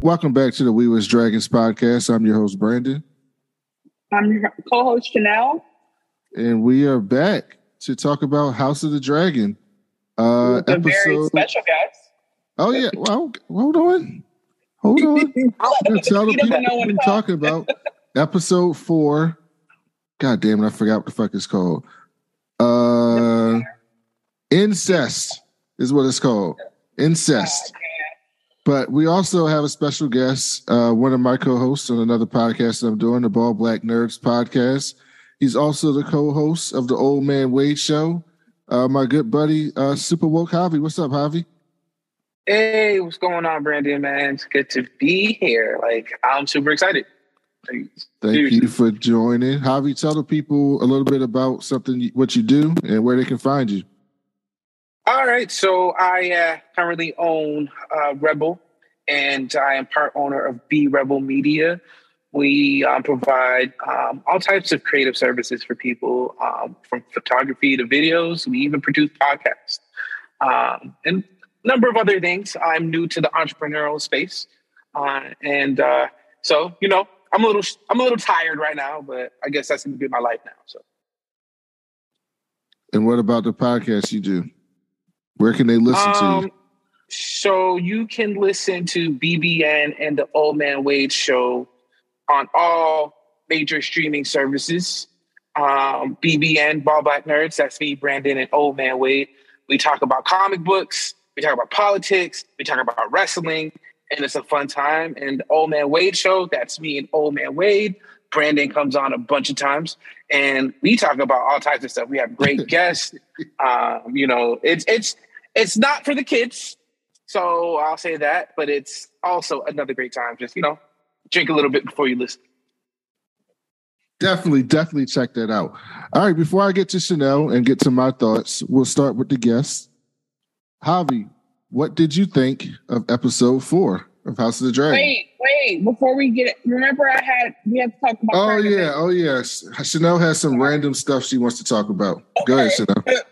Welcome back to the We Was Dragons podcast. I'm your host, Brandon. I'm your co-host, Chanel. And we are back to talk about House of the Dragon. With a very special guest. Oh, yeah. Well, hold on. Tell the people what I'm talking about. Episode 4. God damn it, I forgot what the fuck it's called. Incest is what it's called. Incest. But we also have a special guest, one of my co-hosts on another podcast that I'm doing, the Bald Black Nerds Podcast. He's also the co-host of the Old Man Wade Show, my good buddy, Super Woke Javi. What's up, Javi? Hey, what's going on, Brandon, man? It's good to be here. I'm super excited. Thank you for joining. Javi, tell the people a little bit about what you do and where they can find you. All right, so I currently own Rebel, and I am part owner of B Rebel Media. We provide all types of creative services for people, from photography to videos. We even produce podcasts and a number of other things. I'm new to the entrepreneurial space, so I'm a little tired right now, but I guess that's going to be my life now. So, and what about the podcast you do? Where can they listen to you? So you can listen to BBN and the Old Man Wade Show on all major streaming services. BBN, Ball Black Nerds, that's me, Brandon, and Old Man Wade. We talk about comic books. We talk about politics. We talk about wrestling. And it's a fun time. And the Old Man Wade Show, that's me and Old Man Wade. Brandon comes on a bunch of times, and we talk about all types of stuff. We have great guests. It's not for the kids, so I'll say that, but it's also another great time. Just, drink a little bit before you listen. Definitely check that out. All right, before I get to Chanel and get to my thoughts, we'll start with the guests. Javi, what did you think of episode 4 of House of the Dragon? Wait, before we get it, remember we have to talk about... Oh, yes. Chanel has some random stuff she wants to talk about. Okay. Go ahead, Chanel. Not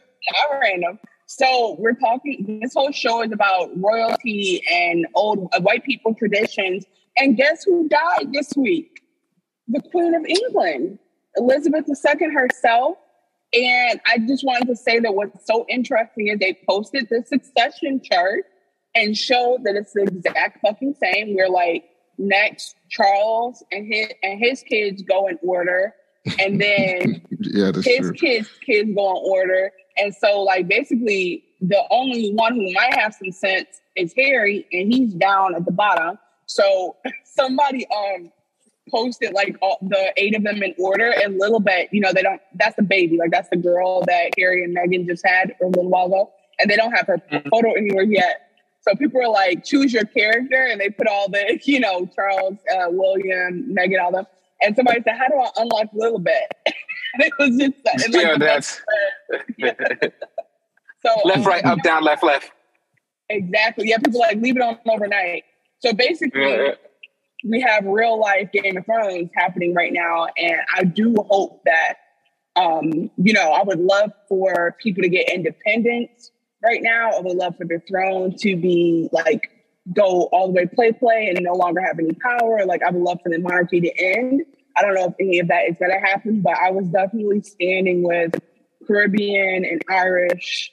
random. So we're talking, this whole show is about royalty and old white people traditions. And guess who died this week? The Queen of England, Elizabeth II herself. And I just wanted to say that what's so interesting is they posted the succession chart and showed that it's the exact fucking same. We're like, next, Charles and his kids go in order, and then kids go in order. And so, basically, the only one who might have some sense is Harry, and he's down at the bottom. So somebody posted all the 8 of them in order, and little bit, they don't. That's the baby, that's the girl that Harry and Meghan just had a little while ago, and they don't have her photo anywhere yet. So people are choose your character, and they put all the, Charles, William, Meghan, all them. And somebody said, how do I unlock Lilibet? And it was just that. That's... So, left, right, up, down, left, left. Exactly. Yeah, people leave it on overnight. So basically, we have real-life Game of Thrones happening right now, and I do hope that, I would love for people to get independence right now of a love for the throne to be like go all the way play and no longer have any power. Like I would love for the monarchy to end. I don't know if any of that is going to happen, but I was definitely standing with Caribbean and Irish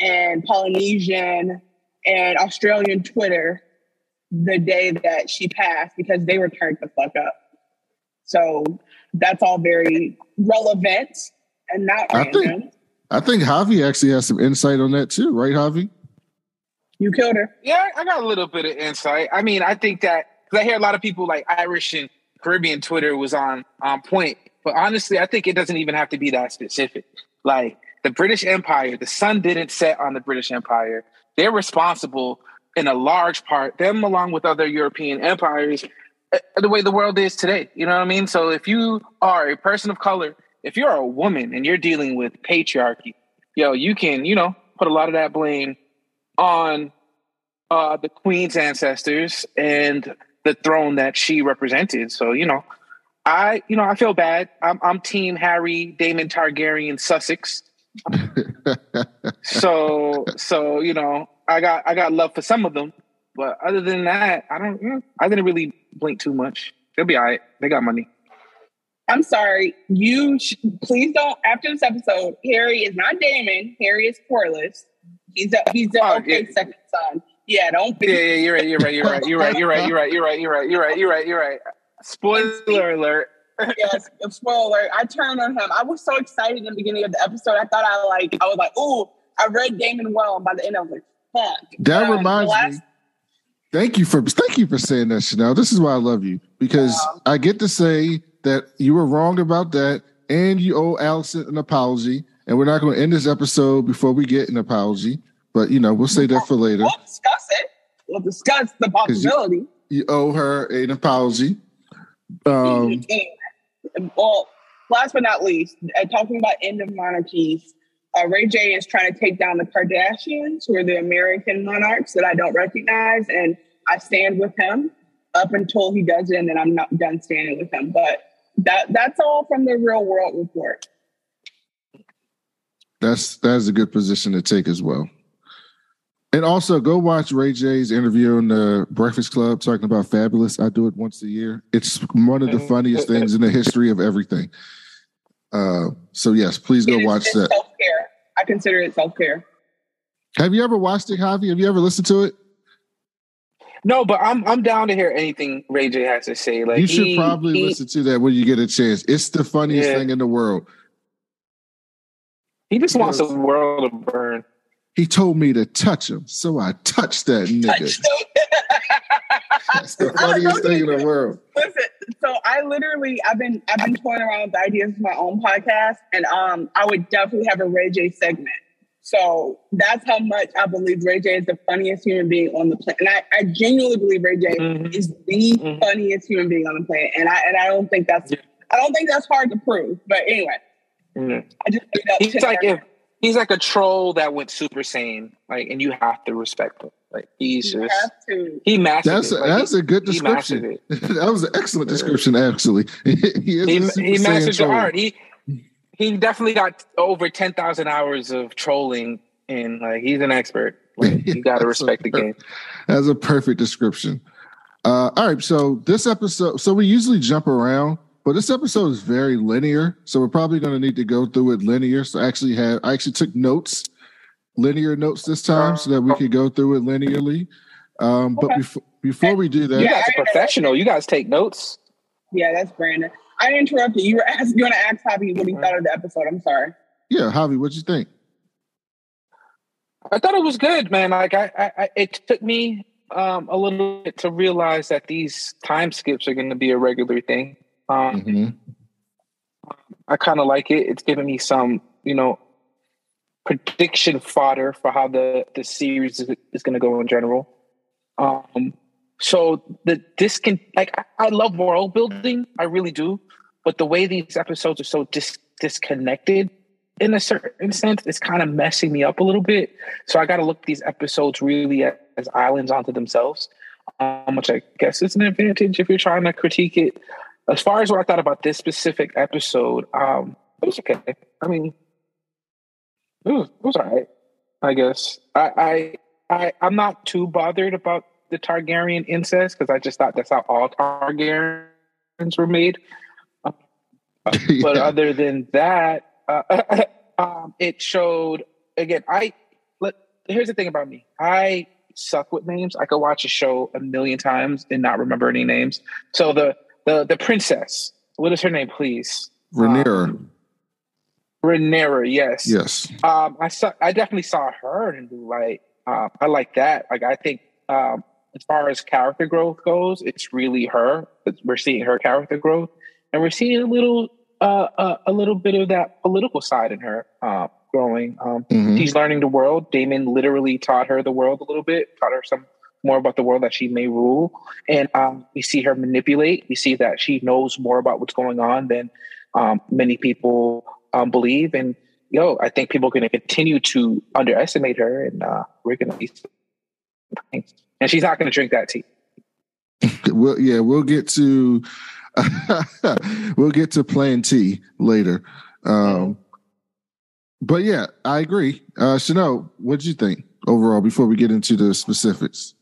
and Polynesian and Australian Twitter the day that she passed because they were turned the fuck up. So that's all very relevant and not random. I think Javi actually has some insight on that too, right, Javi? You killed her. Yeah, I got a little bit of insight. I mean, I think that because I hear a lot of people like Irish and Caribbean Twitter was on point, but honestly, I think it doesn't even have to be that specific. Like the British Empire, the sun didn't set on the British Empire. They're responsible in a large part, them along with other European empires, the way the world is today. You know what I mean? So if you are a person of color, if you're a woman and you're dealing with patriarchy, you can, put a lot of that blame on the Queen's ancestors and the throne that she represented. So, I feel bad. I'm team Harry, Daemon Targaryen, Sussex. So, I got love for some of them, but other than that, I didn't really blink too much. They'll be all right. They got money. I'm sorry. Please don't, after this episode, Harry is not Daemon. Harry is Corlys. Second son. Yeah, don't be. Yeah, you're right. Spoiler alert. Yes, spoiler alert. I turned on him. I was so excited in the beginning of the episode. I thought I was like, ooh, I read Daemon well. And by the end, I was like, fuck. That reminds me. Thank you for saying that, Chanel. This is why I love you, because I get to say that you were wrong about that, and you owe Allison an apology. And we're not going to end this episode before we get an apology, but we'll say that for later. We'll discuss it. We'll discuss the possibility. You owe her an apology. Well, last but not least, talking about end of monarchies, Ray J is trying to take down the Kardashians, who are the American monarchs that I don't recognize, and I stand with him up until he does it, and then I'm not done standing with him. But that's all from the Real World Report. That's a good position to take as well. And also go watch Ray J's interview on the Breakfast Club talking about Fabulous. I do it once a year. It's one of the funniest things in the history of everything. So yes, please go watch that. Self-care. I consider it self-care. Have you ever watched it, Javi? Have you ever listened to it? No, but I'm down to hear anything Ray J has to say. Like you should probably listen to that when you get a chance. It's the funniest thing in the world. He just wants the world to burn. He told me to touch him, so I touched that nigga. That's the funniest thing in the world. Listen, so I've been toying around with ideas for my own podcast, and I would definitely have a Ray J segment. So that's how much I believe Ray J is the funniest human being on the planet. And I genuinely believe Ray J is the funniest human being on the planet. And I don't think that's hard to prove. But anyway. Mm-hmm. I just he's like a troll that went super Saiyan, like, and you have to respect him. Like he mastered. That's a good description. That was an excellent description, actually. he mastered the art. He definitely got over 10,000 hours of trolling, and like he's an expert. Like, you got to respect the game. That's a perfect description. All right, so this episode. So we usually jump around. But this episode is very linear, so we're probably going to need to go through it linear. So I actually took notes, linear notes this time, so that we could go through it linearly. Okay. But before we do that, you guys are professional. You guys take notes. Yeah, that's Brandon. I interrupted. You were going to ask Javi what he thought of the episode. I'm sorry. Yeah, Javi, what'd you think? I thought it was good, man. Like it took me a little bit to realize that these time skips are going to be a regular thing. I kind of like it. It's giving me some, prediction fodder for how the series is going to go in general. So I love world building. I really do. But the way these episodes are so disconnected in a certain sense, it's kind of messing me up a little bit. So I got to look these episodes really as islands onto themselves, which I guess is an advantage if you're trying to critique it. As far as what I thought about this specific episode, it was okay. I mean, it was all right. I guess. I'm not too bothered about the Targaryen incest because I just thought that's how all Targaryens were made. Yeah. But other than that, it showed again. Here's the thing about me: I suck with names. I could watch a show 1,000,000 times and not remember any names. So the princess, what is her name, please? Rhaenyra. Rhaenyra, yes. Yes. I definitely saw her and be like, I like that. Like, I think as far as character growth goes, it's really her. We're seeing her character growth, and we're seeing a little bit of that political side in her growing. She's learning the world. Daemon literally taught her the world a little bit, taught her some more about the world that she may rule. And we see her manipulate. We see that she knows more about what's going on than many people believe. And I think people are going to continue to underestimate her, and we're going to be. And she's not going to drink that tea. We'll get to plain tea later. But yeah, I agree. Chanel, what did you think overall before we get into the specifics?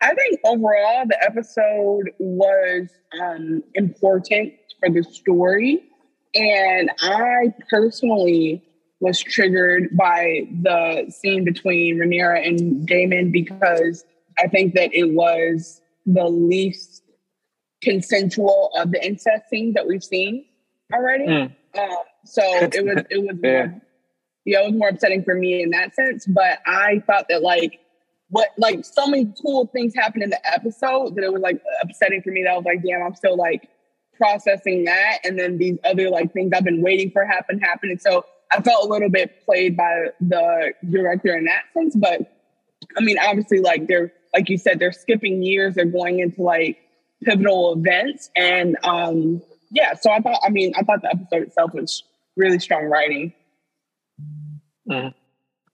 I think overall the episode was important for the story. And I personally was triggered by the scene between Rhaenyra and Daemon because I think that it was the least consensual of the incest scenes that we've seen already. So it was more upsetting for me in that sense. But I thought that so many cool things happened in the episode that it was upsetting for me. That I was like, damn, I'm still processing that, and then these other things I've been waiting for happen, and so I felt a little bit played by the director in that sense. But I mean, obviously, they're you said, they're skipping years, they're going into pivotal events, and so I thought the episode itself was really strong writing.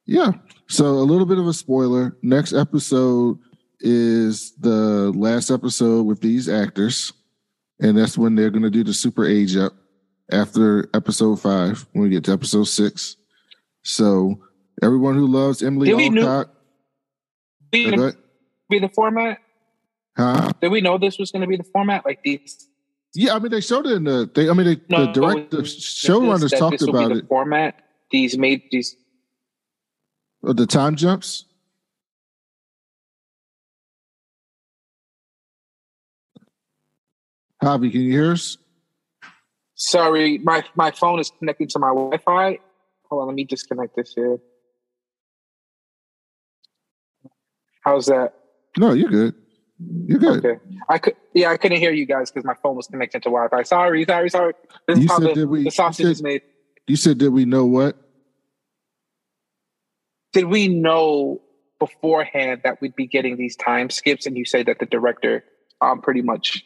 Yeah, so a little bit of a spoiler. Next episode is the last episode with these actors. And that's when they're going to do the super age up after episode 5, when we get to episode 6. So everyone who loves Emily Alcott. Did we know the format? Huh? Did we know this was going to be the format? These? Yeah, I mean, they showed it in the... the director, showrunners talked about it. The format, these made... these. Oh, the time jumps? Javi, can you hear us? Sorry, my phone is connected to my Wi-Fi. Hold on, let me disconnect this here. How's that? No, you're good. You're good. Okay. I couldn't hear you guys because my phone was connected to Wi-Fi. Sorry. This is how the sausage is made. You said, did we know what? Did we know beforehand that we'd be getting these time skips? And you said that the director pretty much...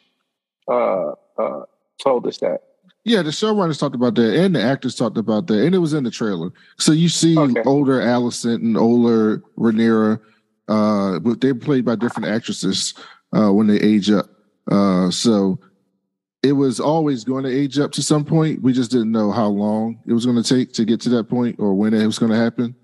told us that. Yeah, the showrunners talked about that, and the actors talked about that, and it was in the trailer. So you see older Allison and older Rhaenyra, but they're played by different actresses when they age up. So it was always going to age up to some point. We just didn't know how long it was going to take to get to that point or when it was going to happen.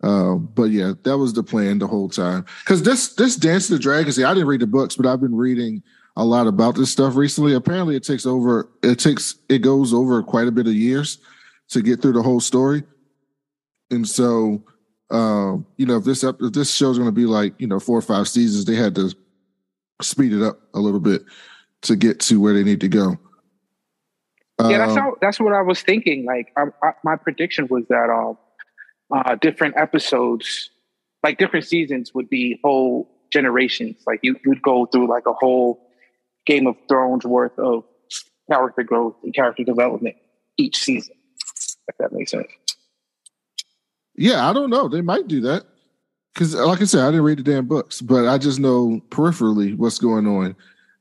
But yeah, that was the plan the whole time. Because this Dance of the Dragon, I didn't read the books, but I've been reading a lot about this stuff recently. Apparently it goes over quite a bit of years to get through the whole story. And so, if this show's going to be 4 or 5 seasons, they had to speed it up a little bit to get to where they need to go. Yeah, that's what I was thinking. My prediction was that different episodes, different seasons would be whole generations. You'd go through a whole Game of Thrones worth of character growth and character development each season, if that makes sense. Yeah, I don't know. They might do that. Because, like I said, I didn't read the damn books, but I just know peripherally what's going on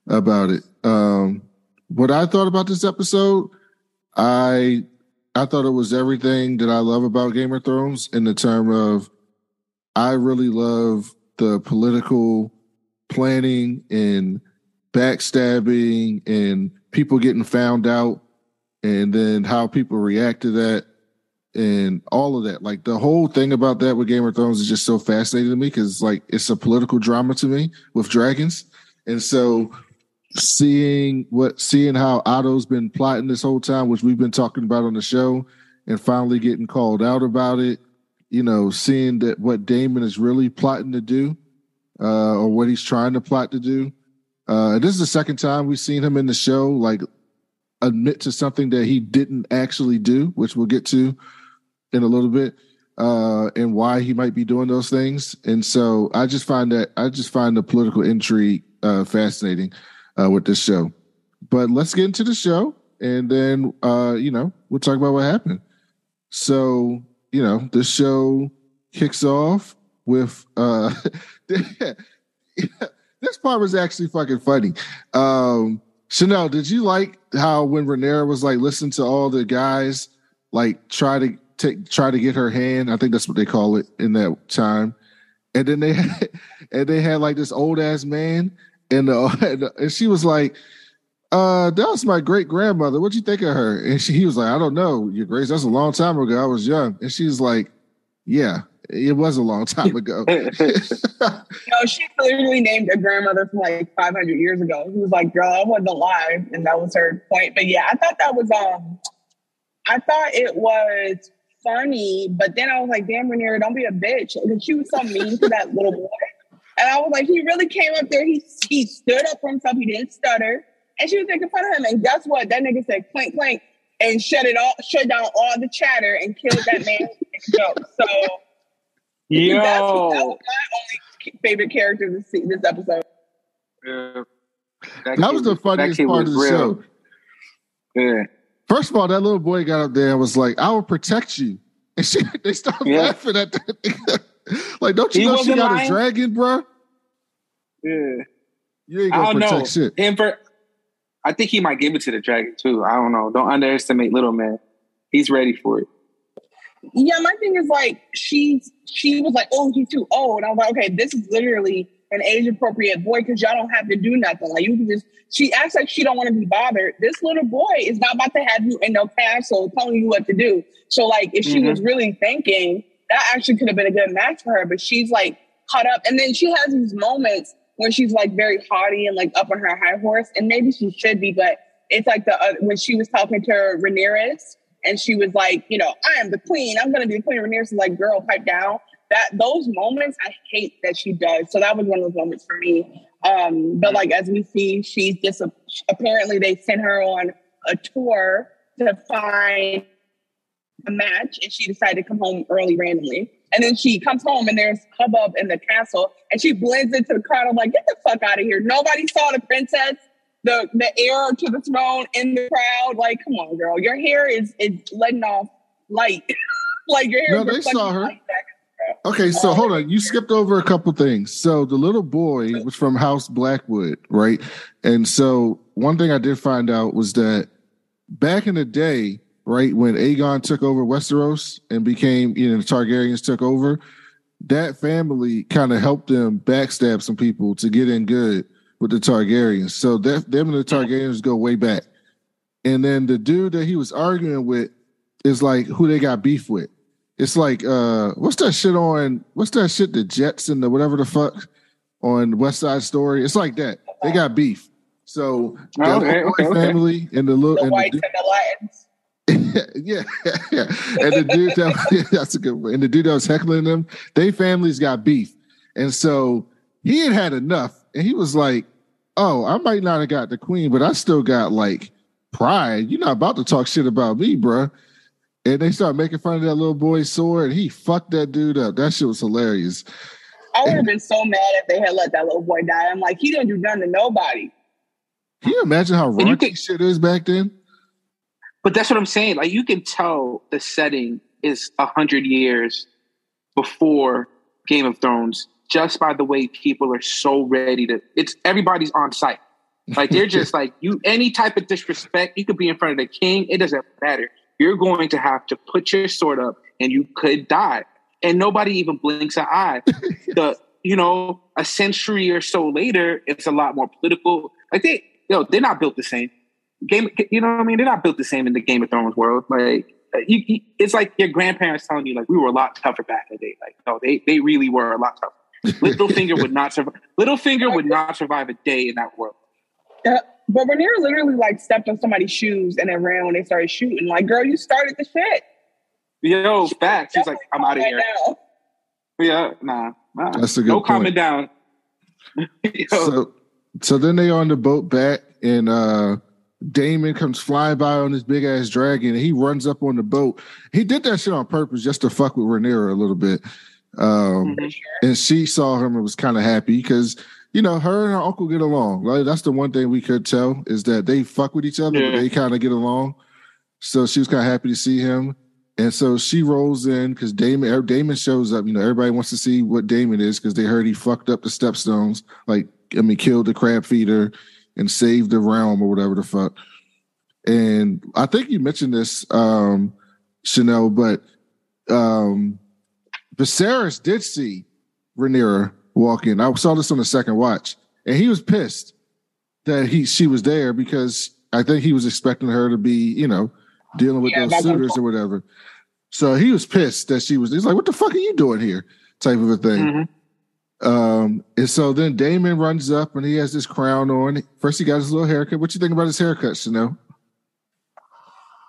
about it. What I thought about this episode, I thought it was everything that I love about Game of Thrones in the term of I really love the political planning and backstabbing and people getting found out and then how people react to that and all of that. Like, the whole thing about that with Game of Thrones is just so fascinating to me because, like, it's a political drama to me with dragons. And so seeing how Otto's been plotting this whole time, which we've been talking about on the show, and finally getting called out about it, you know, seeing that what Daemon is really plotting to do, or what he's trying to plot to do. This is the second time we've seen him in the show, like, admit to something that he didn't actually do, which we'll get to in a little bit, and why he might be doing those things. And so I just find the political intrigue fascinating with this show. But let's get into the show, and then we'll talk about what happened. So, you know, this show kicks off with this part was actually fucking funny. Chanel, did you like how when Rhaenyra was like, listen to all the guys, like try to get her hand? I think that's what they call it in that time. And then they had like this old ass man, and she was like, "That was my great grandmother. What do you think of her?" And he was like, "I don't know, Your Grace. That's a long time ago. I was young." And she's like, "Yeah, it was a long time ago." No, she literally named a grandmother from like 500 years ago. He was like, "Girl, I wasn't alive," and that was her point. But yeah, I thought it was funny, but then I was like, "Damn, Rhaenyra, don't be a bitch." And she was so mean to that little boy, and I was like, "He really came up there. He stood up for himself. He didn't stutter." And she was making fun of him, and guess what? That nigga said, "Clink, clink," and shut down all the chatter and killed that man. So. Yo. That was my only favorite character to see this episode. Yeah. That was the funniest part of the show. Yeah. First of all, that little boy got up there and was like, "I will protect you." And they started laughing at that. Like, don't you know she got lying? A dragon, bro? Yeah. You ain't gonna protect shit. I think he might give it to the dragon, too. I don't know. Don't underestimate little man. He's ready for it. Yeah, my thing is, like, she was like, "Oh, he's too old." And I was like, okay, this is literally an age-appropriate boy because y'all don't have to do nothing. Like, you can just... She acts like she don't want to be bothered. This little boy is not about to have you in no castle telling you what to do. So, like, if she was really thinking, that actually could have been a good match for her. But she's, like, caught up. And then she has these moments when she's, like, very haughty and, like, up on her high horse. And maybe she should be, but it's like the... when she was talking to Rhaenyra's, and she was like, "You know, I am the queen. I'm going to be the queen." Rhaenyra's like, "Girl, pipe down." Those moments, I hate that she does. So that was one of those moments for me. But like, as we see, she's just apparently they sent her on a tour to find a match, and she decided to come home early randomly. And then she comes home, and there's hubbub in the castle, and she blends into the crowd. I'm like, get the fuck out of here! Nobody saw the princess. The heir to the throne in the crowd, like, come on, girl, your hair is letting off light. Like, your hair. No, they saw her. Okay, so hold on, you skipped over a couple things. So the little boy was from House Blackwood, right? And so one thing I did find out was that back in the day, right, when Aegon took over Westeros and became, you know, the Targaryens took over, that family kind of helped them backstab some people to get in good with the Targaryens. So them and the Targaryens go way back. And then the dude that he was arguing with is like who they got beef with. It's like, what's that shit, the Jets and the whatever the fuck on West Side Story? It's like that. They got beef. So the family and the whites and the Latins. yeah. And the dude that's a good one. And the dude that was heckling them, they families got beef. And so he had enough. And he was like, "Oh, I might not have got the queen, but I still got, like, pride. You're not about to talk shit about me, bruh." And they start making fun of that little boy's sword, and he fucked that dude up. That shit was hilarious. I would have been so mad if they had let that little boy die. I'm like, he didn't do nothing to nobody. Can you imagine how raunchy shit is back then? But that's what I'm saying. Like, you can tell the setting is 100 years before Game of Thrones, just by the way people are so ready to... It's everybody's on site. Like, they're just like, you. Any type of disrespect, you could be in front of the king, it doesn't matter. You're going to have to put your sword up, and you could die. And nobody even blinks an eye. A century or so later, it's a lot more political. Like, they're not built the same. They're not built the same in the Game of Thrones world. Like, it's like your grandparents telling you, like, we were a lot tougher back in the day. Like, no, they really were a lot tougher. Littlefinger would not survive. Littlefinger would not survive a day in that world. Yeah, but Rhaenyra literally like stepped on somebody's shoes and then ran when they started shooting. Like, girl, you started the shit. Yo, facts. She's like, I'm out of here. Now. Yeah, nah. That's a good point. No calming down. So then they on the boat back, and Daemon comes flying by on this big ass dragon, and he runs up on the boat. He did that shit on purpose just to fuck with Rhaenyra a little bit. And she saw him and was kind of happy because, you know, her and her uncle get along. Like, that's the one thing we could tell is that they fuck with each other, but they kind of get along. So she was kind of happy to see him. And so she rolls in because Daemon shows up. You know, everybody wants to see what Daemon is because they heard he fucked up the Stepstones. Like, I mean, killed the Crab Feeder and saved the realm or whatever the fuck. And I think you mentioned this, Chanel, but Viserys did see Rhaenyra walk in. I saw this on the second watch. And he was pissed that she was there because I think he was expecting her to be, you know, dealing with those suitors or whatever. So he was pissed that she was. He's like, what the fuck are you doing here? Type of a thing. Mm-hmm. And so then Daemon runs up and he has this crown on. First, he got his little haircut. What you think about his haircut, Chanel?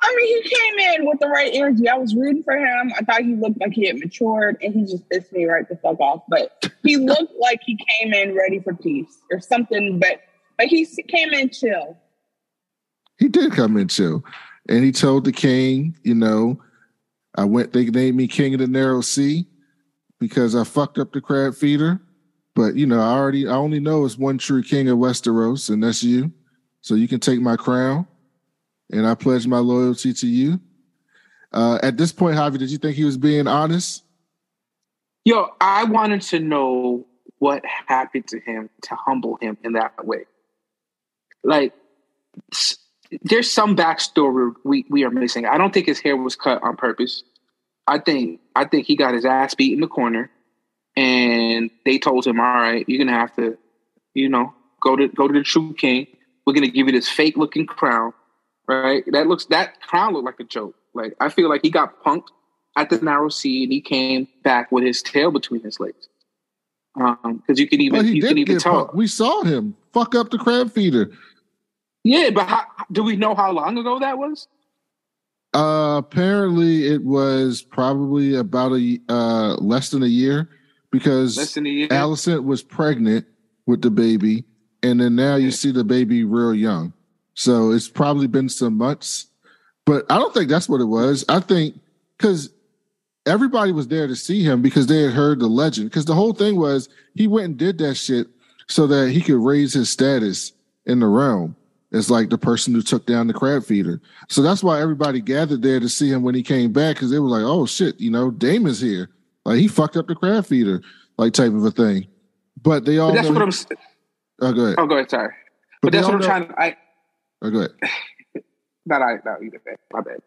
I mean, he came in with the right energy. I was rooting for him. I thought he looked like he had matured, and he just pissed me right the fuck off. But he looked like he came in ready for peace or something. But like, he came in chill. He did come in chill. And he told the king, you know, they named me king of the Narrow Sea because I fucked up the Crab Feeder. But, you know, I only know it's one true king of Westeros, and that's you. So you can take my crown, and I pledge my loyalty to you. At this point, Javi, did you think he was being honest? Yo, I wanted to know what happened to him to humble him in that way. Like, there's some backstory we are missing. I don't think his hair was cut on purpose. I think he got his ass beat in the corner, and they told him, "All right, you're gonna have to, you know, go to the true king. We're gonna give you this fake looking crown, right? That crown looked like a joke. Like, I feel like he got punked at the Narrow Sea, and he came back with his tail between his legs. Because you can even tell punked. We saw him fuck up the Crab Feeder." Yeah, but do we know how long ago that was? Apparently, it was probably about less than a year because Allison was pregnant with the baby, and then now you see the baby real young. So it's probably been some months, but I don't think that's what it was. I think because everybody was there to see him because they had heard the legend. Because the whole thing was he went and did that shit so that he could raise his status in the realm. It's like the person who took down the Crab Feeder. So that's why everybody gathered there to see him when he came back, because they were like, oh, shit, you know, Daemon's here. Like, he fucked up the Crab Feeder, like, type of a thing. But they all... But that's what I'm... Oh, go ahead. Oh, go ahead, sorry. But that's what I'm trying to... Oh, go ahead. Not either, my bad.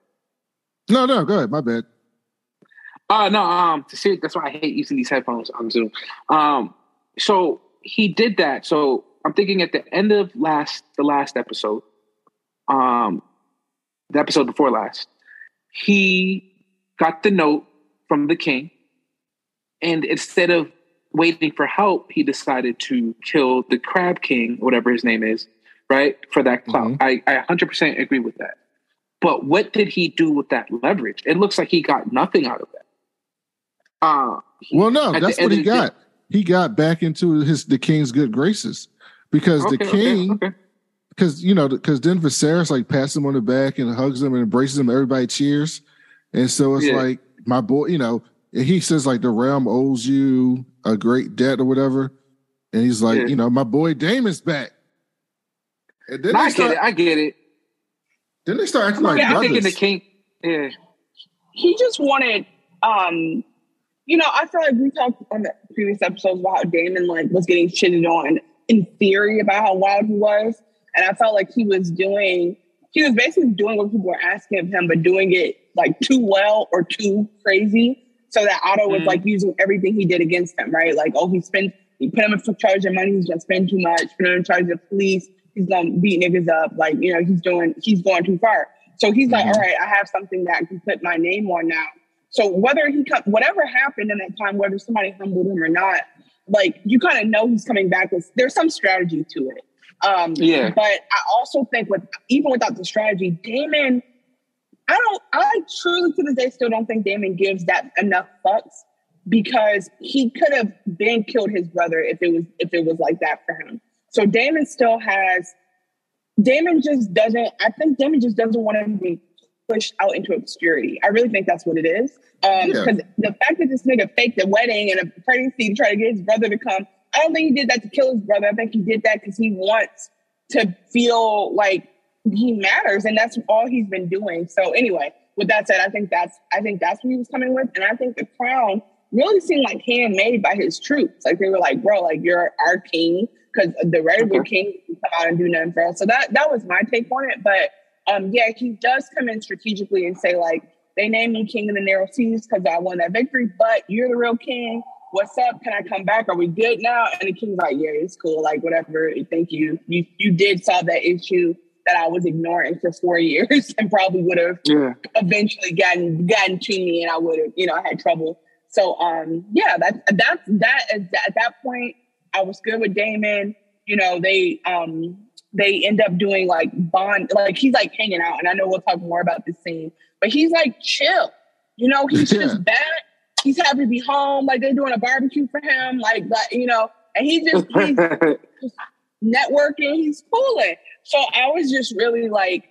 No, go ahead, my bad. See, that's why I hate using these headphones on Zoom. So he did that, so... I'm thinking at the end of the last episode, the episode before last, he got the note from the king, and instead of waiting for help, he decided to kill the Crab King, whatever his name is, right, for that clout. Mm-hmm. I 100% agree with that. But what did he do with that leverage? It looks like he got nothing out of that. That's what he got. He got back into the king's good graces. Because the king, because then Viserys like pats him on the back and hugs him and embraces him. Everybody cheers, and so it's like, my boy, you know. And he says like the realm owes you a great debt or whatever, and he's like, you know, my boy Daemon's back. And then I get it. Then they start acting like brothers. I'm thinking the king. Yeah, he just wanted. You know, I feel like we talked on the previous episodes about how Daemon like was getting shitted on. In theory, about how wild he was, and I felt like he was basically doing what people were asking of him, but doing it like too well or too crazy, so that Otto was like using everything he did against him, right? Like, oh, he put him in charge of money, he's gonna spend too much, put him in charge of police, he's gonna beat niggas up, like, you know, he's going too far. So he's like, all right, I have something that I can put my name on now. So whether he whatever happened in that time, whether somebody humbled him or not, like, you kind of know he's coming back with, there's some strategy to it. But I also think even without the strategy, Daemon, I truly to this day still don't think Daemon gives that enough fucks, because he could have been killed his brother if it was like that for him. So Daemon just doesn't want to be pushed out into obscurity. I really think that's what it is. Because the fact that this nigga faked a wedding and a pregnancy to try to get his brother to come, I don't think he did that to kill his brother. I think he did that because he wants to feel like he matters, and that's all he's been doing. So anyway, with that said, I think that's what he was coming with, and I think the crown really seemed like handmade by his troops. Like, they were like, bro, like, you're our king, because the regular king can come out and do nothing for us. So that was my take on it. But he does come in strategically and say, like, they named me king in the Narrow Seas because I won that victory, but you're the real king. What's up? Can I come back? Are we good now? And the king's like, yeah, it's cool. Like, whatever. Thank you. You did solve that issue that I was ignoring for 4 years and probably would have eventually gotten to me, and I would have, I had trouble. So, at that point, I was good with Daemon. They end up doing like bond, like he's like hanging out, and I know we'll talk more about this scene, but he's like chill. He's just back. He's happy to be home. Like, they're doing a barbecue for him. Like, and he's just networking. He's cooling. So I was just really like,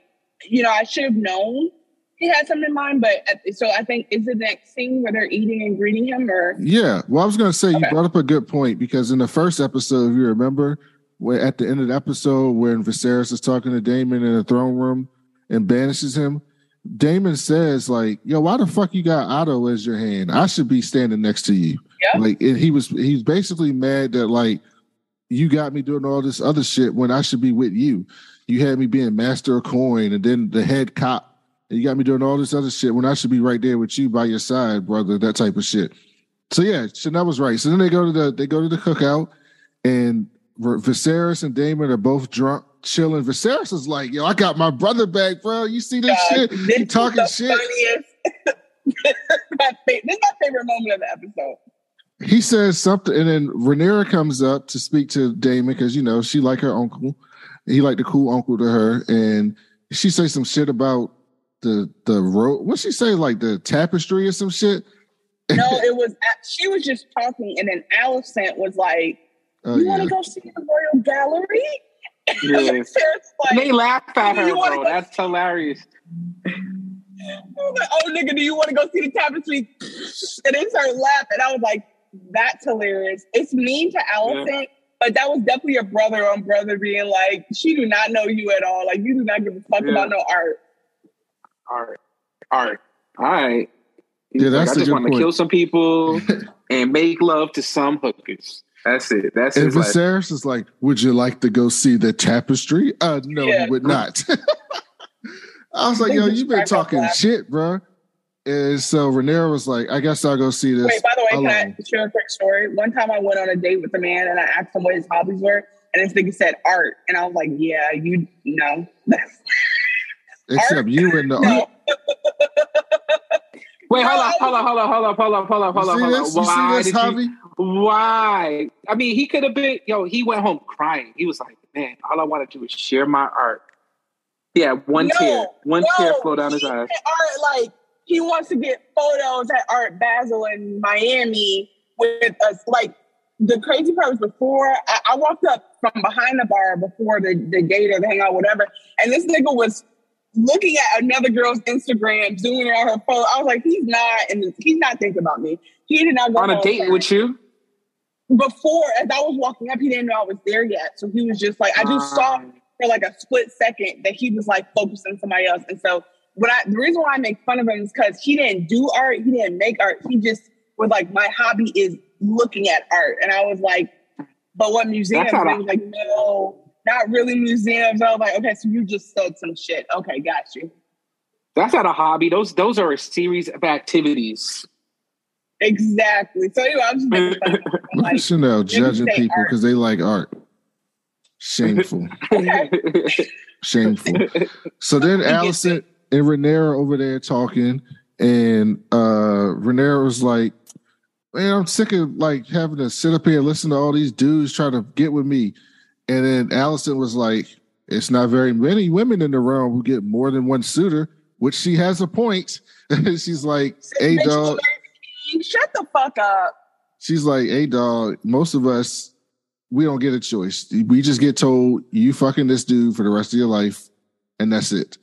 I should have known he had something in mind. But so I think, is the next scene where they're eating and greeting him or? Yeah. Well, I was going to say, you brought up a good point, because in the first episode, if you remember, where at the end of the episode, when Viserys is talking to Daemon in the throne room and banishes him, Daemon says, like, yo, why the fuck you got Otto as your hand? I should be standing next to you. Yeah. Like, and he's basically mad that, like, you got me doing all this other shit when I should be with you. You had me being master of coin and then the head cop, and you got me doing all this other shit when I should be right there with you by your side, brother, that type of shit. So yeah, Chanel was right. So then they go to the cookout, and Viserys and Daemon are both drunk, chilling. Viserys is like, yo, I got my brother back, bro. You see this shit? You talking shit. This is my favorite moment of the episode. He says something, and then Rhaenyra comes up to speak to Daemon, because, she like her uncle. He like the cool uncle to her, and she says some shit about the rope. What'd she say? Like the tapestry or some shit? No, it was, she was just talking, and then Allison was like, you want to go see the Royal Gallery? Yes. Like, they laugh at her, bro. That's hilarious. Like, oh, nigga, do you want to go see the tapestry? And they started laughing. I was like, that's hilarious. It's mean to Allison, but that was definitely a brother on brother being like, she do not know you at all. Like, you do not give a fuck about no art. Art. All right. Yeah, that's like, I just want to kill some people and make love to some hookers. That's it. That's it. And Viserys is like, would you like to go see the tapestry? No, you would not. I was like, yo, you've been talking shit, bro. And so Rhaenyra was like, I guess I'll go see this. Wait, by the way, can I share a quick story? One time I went on a date with a man, and I asked him what his hobbies were, and this nigga said art. And I was like, yeah, you know. Except you and the art. Wait, hold up. Why? See this, Javi? Why? I mean, he could have been, he went home crying. He was like, man, all I want to do is share my art. Yeah, one tear flowed down his eyes. Art, like, he wants to get photos at Art Basel in Miami with us. Like, the crazy part was before, I walked up from behind the bar before the gate or the hangout, whatever, and this nigga was looking at another girl's Instagram, zooming around her phone. I was like, he's not thinking about me. He did not go on a date with you? Before, as I was walking up, he didn't know I was there yet. So he was just like, I just saw for like a split second that he was like focused on somebody else. And so the reason why I make fun of him is because he didn't do art. He didn't make art. He just was like, my hobby is looking at art. And I was like, but what museum? And he was like, no, not really museums. I was like, okay, so you just said some shit. Okay, got you. That's not a hobby. Those are a series of activities. Exactly. So anyway, I'm just making fun of him. Like, Chanel judging people because they like art. Shameful. So then Allison and Rhaenyra over there talking, and Rhaenyra was like, man, I'm sick of like having to sit up here and listen to all these dudes try to get with me. And then Allison was like, it's not very many women in the realm who get more than one suitor, which she has a point. She's like, hey, dog. Shut the fuck up. She's like, hey, dog, most of us, we don't get a choice. We just get told you fucking this dude for the rest of your life, and that's it.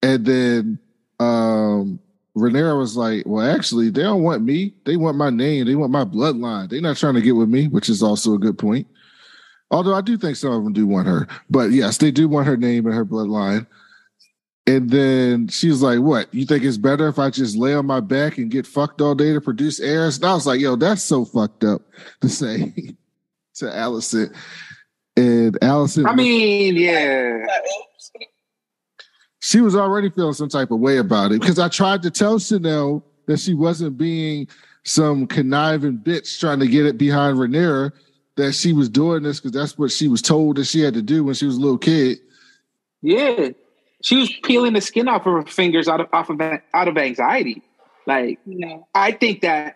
And then Rhaenyra was like, well, actually, they don't want me. They want my name. They want my bloodline. They're not trying to get with me, which is also a good point. Although I do think some of them do want her. But yes, they do want her name and her bloodline. And then she was like, what? You think it's better if I just lay on my back and get fucked all day to produce heirs? And I was like, yo, that's so fucked up to say to Allison. And Allison... I mean, yeah. She was already feeling some type of way about it, because I tried to tell Chanel that she wasn't being some conniving bitch trying to get it behind Rhaenyra, that she was doing this because that's what she was told that she had to do when she was a little kid. Yeah. She was peeling the skin off of her fingers out of anxiety. Like, no. I think that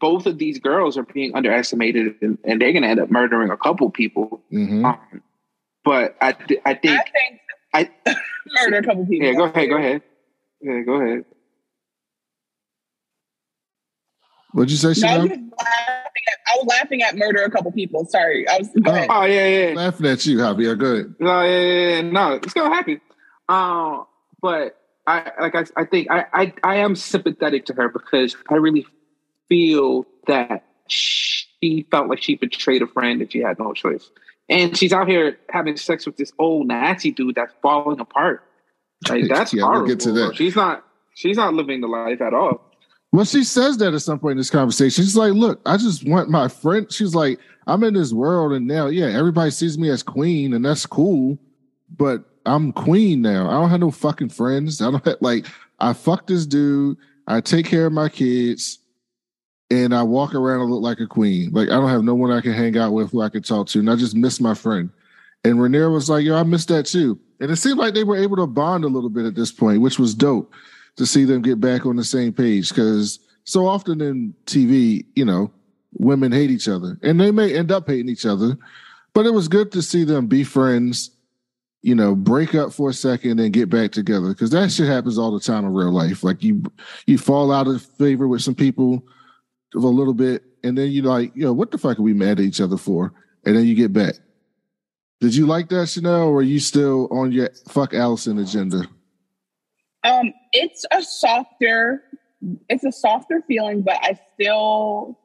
both of these girls are being underestimated, and they're going to end up murdering a couple people. Mm-hmm. But I think murder a couple people. Yeah, go ahead. Yeah, go ahead. What'd you say, Chanel? I was laughing at murder a couple people. Sorry, I was laughing at you, Javier. Go ahead. No, it's gonna happen. But I think I am sympathetic to her, because I really feel that she felt like she betrayed a friend and she had no choice. And she's out here having sex with this old Nazi dude that's falling apart. Like, that's horrible. We'll get to that. She's not living the life at all. Well, she says that at some point in this conversation. She's like, look, I just want my friend. She's like, I'm in this world, and now, yeah, everybody sees me as queen, and that's cool, but I'm queen now. I don't have no fucking friends. I fuck this dude. I take care of my kids, and I walk around and look like a queen. Like, I don't have no one I can hang out with who I can talk to, and I just miss my friend. And Rhaenyra was like, yo, I miss that too. And it seemed like they were able to bond a little bit at this point, which was dope to see them get back on the same page, because so often in TV, you know, women hate each other, and they may end up hating each other, but it was good to see them be friends, you know, break up for a second and get back together, because that shit happens all the time in real life. Like, you fall out of favor with some people for a little bit, and then you're like, yo, what the fuck are we mad at each other for? And then you get back. Did you like that, Chanel, or are you still on your fuck Allison agenda? It's a softer feeling, but I still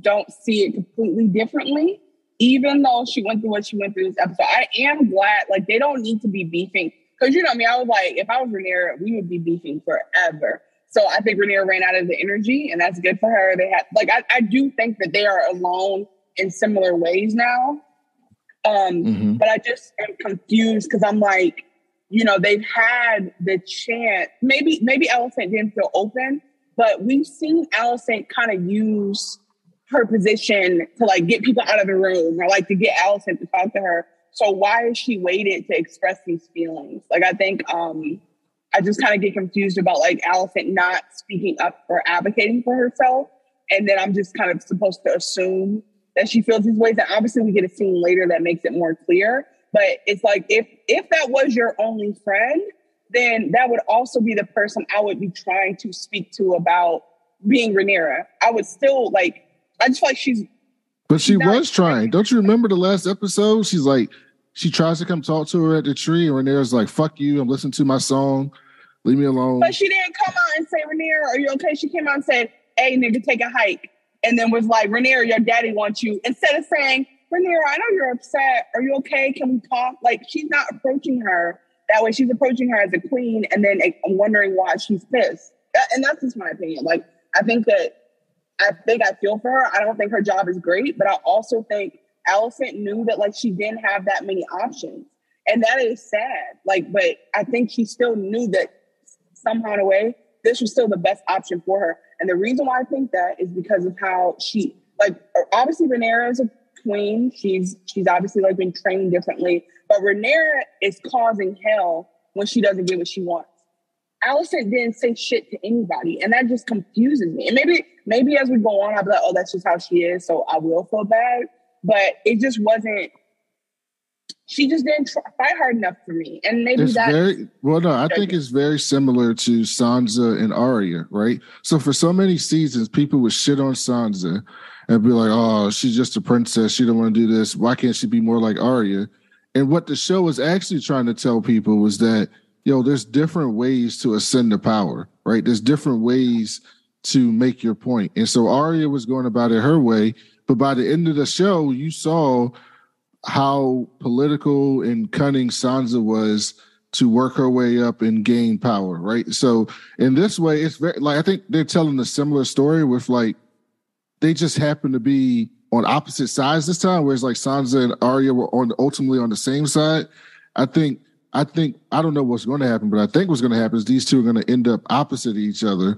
don't see it completely differently, even though she went through what she went through this episode. I am glad, like, they don't need to be beefing. Because, you know me, I was like, if I was Rhaenyra, we would be beefing forever. So I think Rhaenyra ran out of the energy, and that's good for her. They had, like, I do think that they are alone in similar ways now. But I just am confused, because I'm like, you know, they've had the chance. Maybe Allison didn't feel open, but we've seen Allison kind of use her position to, like, get people out of the room, or, like, to get Allison to talk to her. So why is she waiting to express these feelings? Like, I think I just kind of get confused about, like, Allison not speaking up or advocating for herself. And then I'm just kind of supposed to assume that she feels these ways. And obviously we get a scene later that makes it more clear. But it's like, if that was your only friend, then that would also be the person I would be trying to speak to about being Rhaenyra. I would still, like, I just feel like she's... But she was trying. Don't you remember the last episode? She's like, she tries to come talk to her at the tree, and Rhaenyra's like, fuck you, I'm listening to my song, leave me alone. But she didn't come out and say, Rhaenyra, are you okay? She came out and said, hey, nigga, take a hike. And then was like, Rhaenyra, your daddy wants you. Instead of saying, Rhaenyra, I know you're upset. Are you okay? Can we talk? Like, she's not approaching her that way. She's approaching her as a queen, and then I'm wondering why she's pissed. And that's just my opinion. Like, I think I feel for her. I don't think her job is great, but I also think Allison knew that, like, she didn't have that many options. And that is sad. Like, but I think she still knew that somehow in a way, this was still the best option for her. And the reason why I think that is because of how she, like, obviously Rhaenyra is a queen. She's obviously, like, been trained differently, but Rhaenyra is causing hell when she doesn't get what she wants. Allison didn't say shit to anybody, and that just confuses me. And maybe as we go on, I'll be like, oh, that's just how she is, so I will feel bad. But it just wasn't, she just didn't fight hard enough for me. And maybe I think it's very similar to Sansa and Arya, right? So for so many seasons, people would shit on Sansa and be like, oh, she's just a princess, she don't want to do this, why can't she be more like Arya? And what the show was actually trying to tell people was that, yo, there's different ways to ascend to power, right? There's different ways to make your point. And so Arya was going about it her way, but by the end of the show, you saw how political and cunning Sansa was to work her way up and gain power, right? So in this way, it's very, like, I think they're telling a similar story with, like, they just happen to be on opposite sides this time, whereas like Sansa and Arya were ultimately on the same side. I think I don't know what's going to happen, but I think what's going to happen is these two are going to end up opposite each other,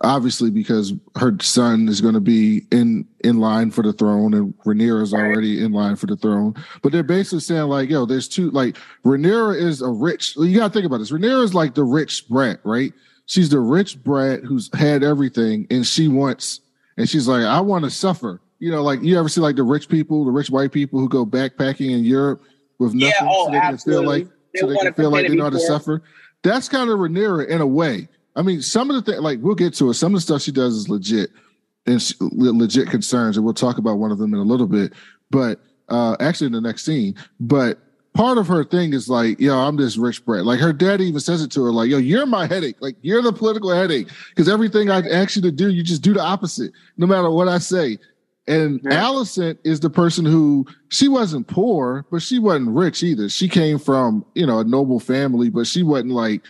obviously, because her son is going to be in line for the throne and Rhaenyra's already in line for the throne. But they're basically saying, like, yo, there's two, like, Rhaenyra is a rich, you got to think about this. Rhaenyra is like the rich brat, right? She's the rich brat who's had everything, and she wants, and she's like, I want to suffer. You know, like, you ever see, like, the rich people, the rich white people who go backpacking in Europe with nothing, so they can feel like they know how to suffer. That's kind of Rhaenyra in a way. I mean, some of the things, like, we'll get to it. Some of the stuff she does is legit and legit concerns, and we'll talk about one of them in a little bit. But actually, in the next scene. But part of her thing is like, yo, I'm this rich brat. Like, her dad even says it to her, like, yo, you're my headache. Like, you're the political headache, because everything I ask you to do, you just do the opposite, no matter what I say. And Allison is the person who, she wasn't poor, but she wasn't rich either. She came from, you know, a noble family, but she wasn't like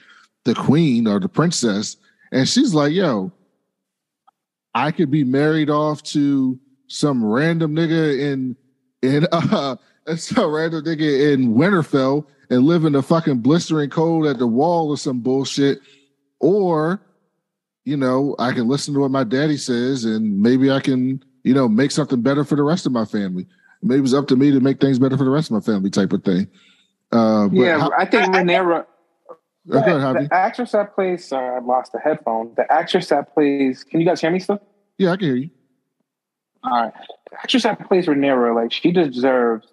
the queen or the princess. And she's like, yo, I could be married off to some random nigga in Winterfell and live in the fucking blistering cold at the Wall or some bullshit. Or, you know, I can listen to what my daddy says, and maybe I can, you know, make something better for the rest of my family. Maybe it's up to me to make things better for the rest of my family, type of thing. I think Rhaenyra, the actress that plays, sorry, I lost the headphone. The actress that plays, can you guys hear me still? Yeah, I can hear you. All right. The actress that plays Rhaenyra, like, she deserves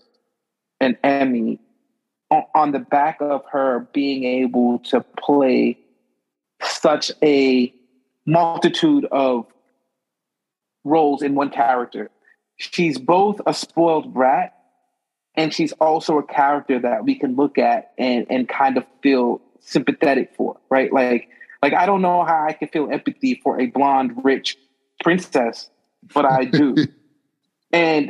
an Emmy on the back of her being able to play such a multitude of roles in one character. She's both a spoiled brat, and she's also a character that we can look at and kind of feel sympathetic for, right? Like I don't know how I can feel empathy for a blonde rich princess, but I do. And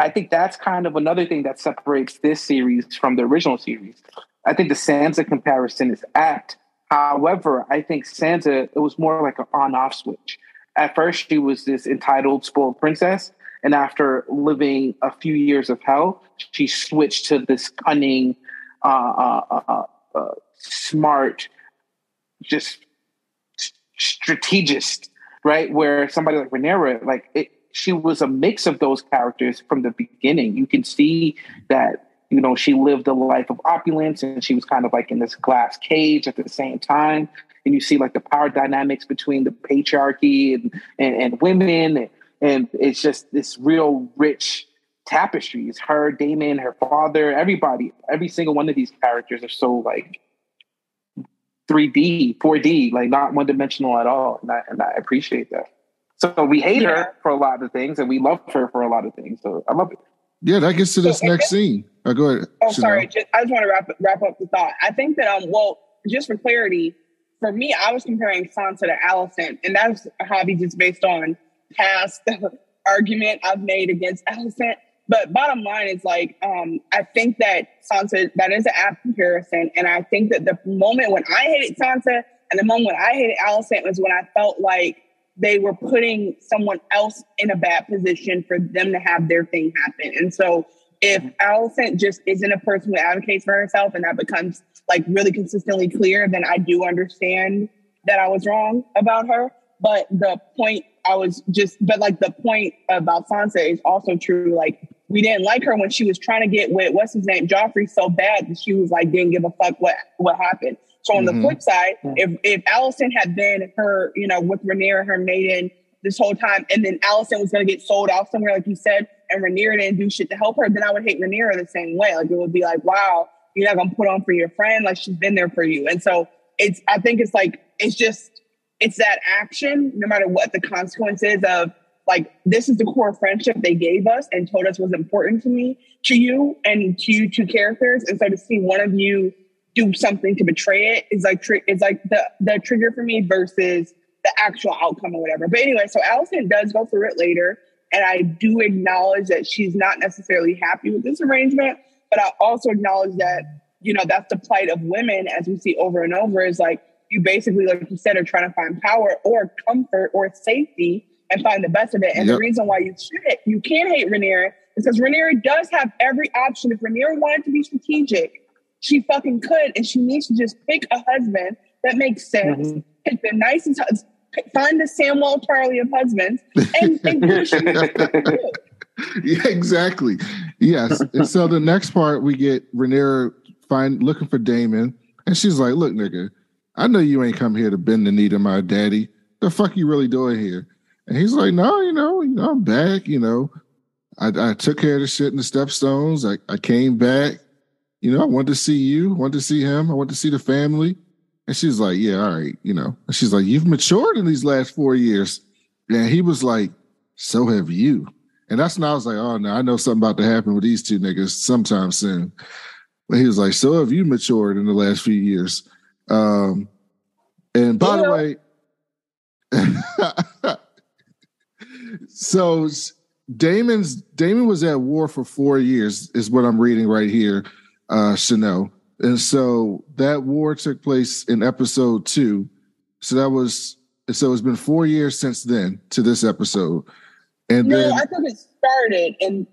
I think that's kind of another thing that separates this series from the original series. I think the Sansa comparison is apt. However, I think Sansa, it was more like an on-off switch. At first, she was this entitled, spoiled princess, and after living a few years of hell, she switched to this cunning, smart, just strategist, right? Where somebody like Rhaenyra, she was a mix of those characters from the beginning. You can see that, you know, she lived a life of opulence, and she was kind of like in this glass cage at the same time. And you see, like, the power dynamics between the patriarchy and women. And it's just this real rich tapestry. It's her, Daemon, her father, everybody. Every single one of these characters are so, like, 3D, 4D, like, not one-dimensional at all. And I appreciate that. So we hate her for a lot of things, and we love her for a lot of things. So I love it. Yeah, that gets to this next scene. Oh, go ahead. Oh, sorry. I just want to wrap up the thought. I think that, just for clarity, for me, I was comparing Sansa to Allison, and that's a hobby just based on past argument I've made against Allison. But bottom line is, like, I think that Sansa, that is an apt comparison, and I think that the moment when I hated Sansa and the moment when I hated Allison was when I felt like they were putting someone else in a bad position for them to have their thing happen. And so if Allison just isn't a person who advocates for herself, and that becomes, like, really consistently clear, then I do understand that I was wrong about her. But the point about Sansa is also true. Like, we didn't like her when she was trying to get with Joffrey so bad that she was like, didn't give a fuck what happened. So on the flip side, if Allison had been her, you know, with Rhaenyra, her maiden this whole time, and then Allison was going to get sold off somewhere, like you said, and Rhaenyra didn't do shit to help her, then I would hate Rhaenyra the same way. Like, it would be like, wow, you're not going to put on for your friend. Like, she's been there for you. And so it's, I think it's like, it's just, it's that action, no matter what the consequence is of, like, this is the core friendship they gave us and told us was important to me, to you, and to you two characters. And so to see one of you do something to betray it is like, it's like the trigger for me versus the actual outcome or whatever. But anyway, so Allison does go through it later. And I do acknowledge that she's not necessarily happy with this arrangement, but I also acknowledge that, you know, that's the plight of women, as we see over and over, is like, you basically, like you said, are trying to find power or comfort or safety and find the best of it. And the reason why you can't hate Rhaenyra is because Rhaenyra does have every option. If Rhaenyra wanted to be strategic, she fucking could. And she needs to just pick a husband that makes sense, pick the nicest husband, find the Samwell Tarly of husbands, and push it. Yeah, exactly. Yes. And so the next part, we get Rhaenyra looking for Daemon, and she's like, look, nigga, I know you ain't come here to bend the knee to my daddy. The fuck you really doing here? And he's like, no, you know I'm back. You know, I took care of the shit in the Stepstones. I came back. You know, I wanted to see you. I wanted to see him. I wanted to see the family. And she's like, yeah, all right. You know, and she's like, you've matured in these last 4 years. And he was like, so have you. And that's when I was like, oh, no, I know something about to happen with these two niggas sometime soon. But he was like, so have you matured in the last few years? And by the way, so Daemon was at war for 4 years, is what I'm reading right here, Chanel. And so that war took place in episode 2. So it's been 4 years since then to this episode. And no, I thought it started in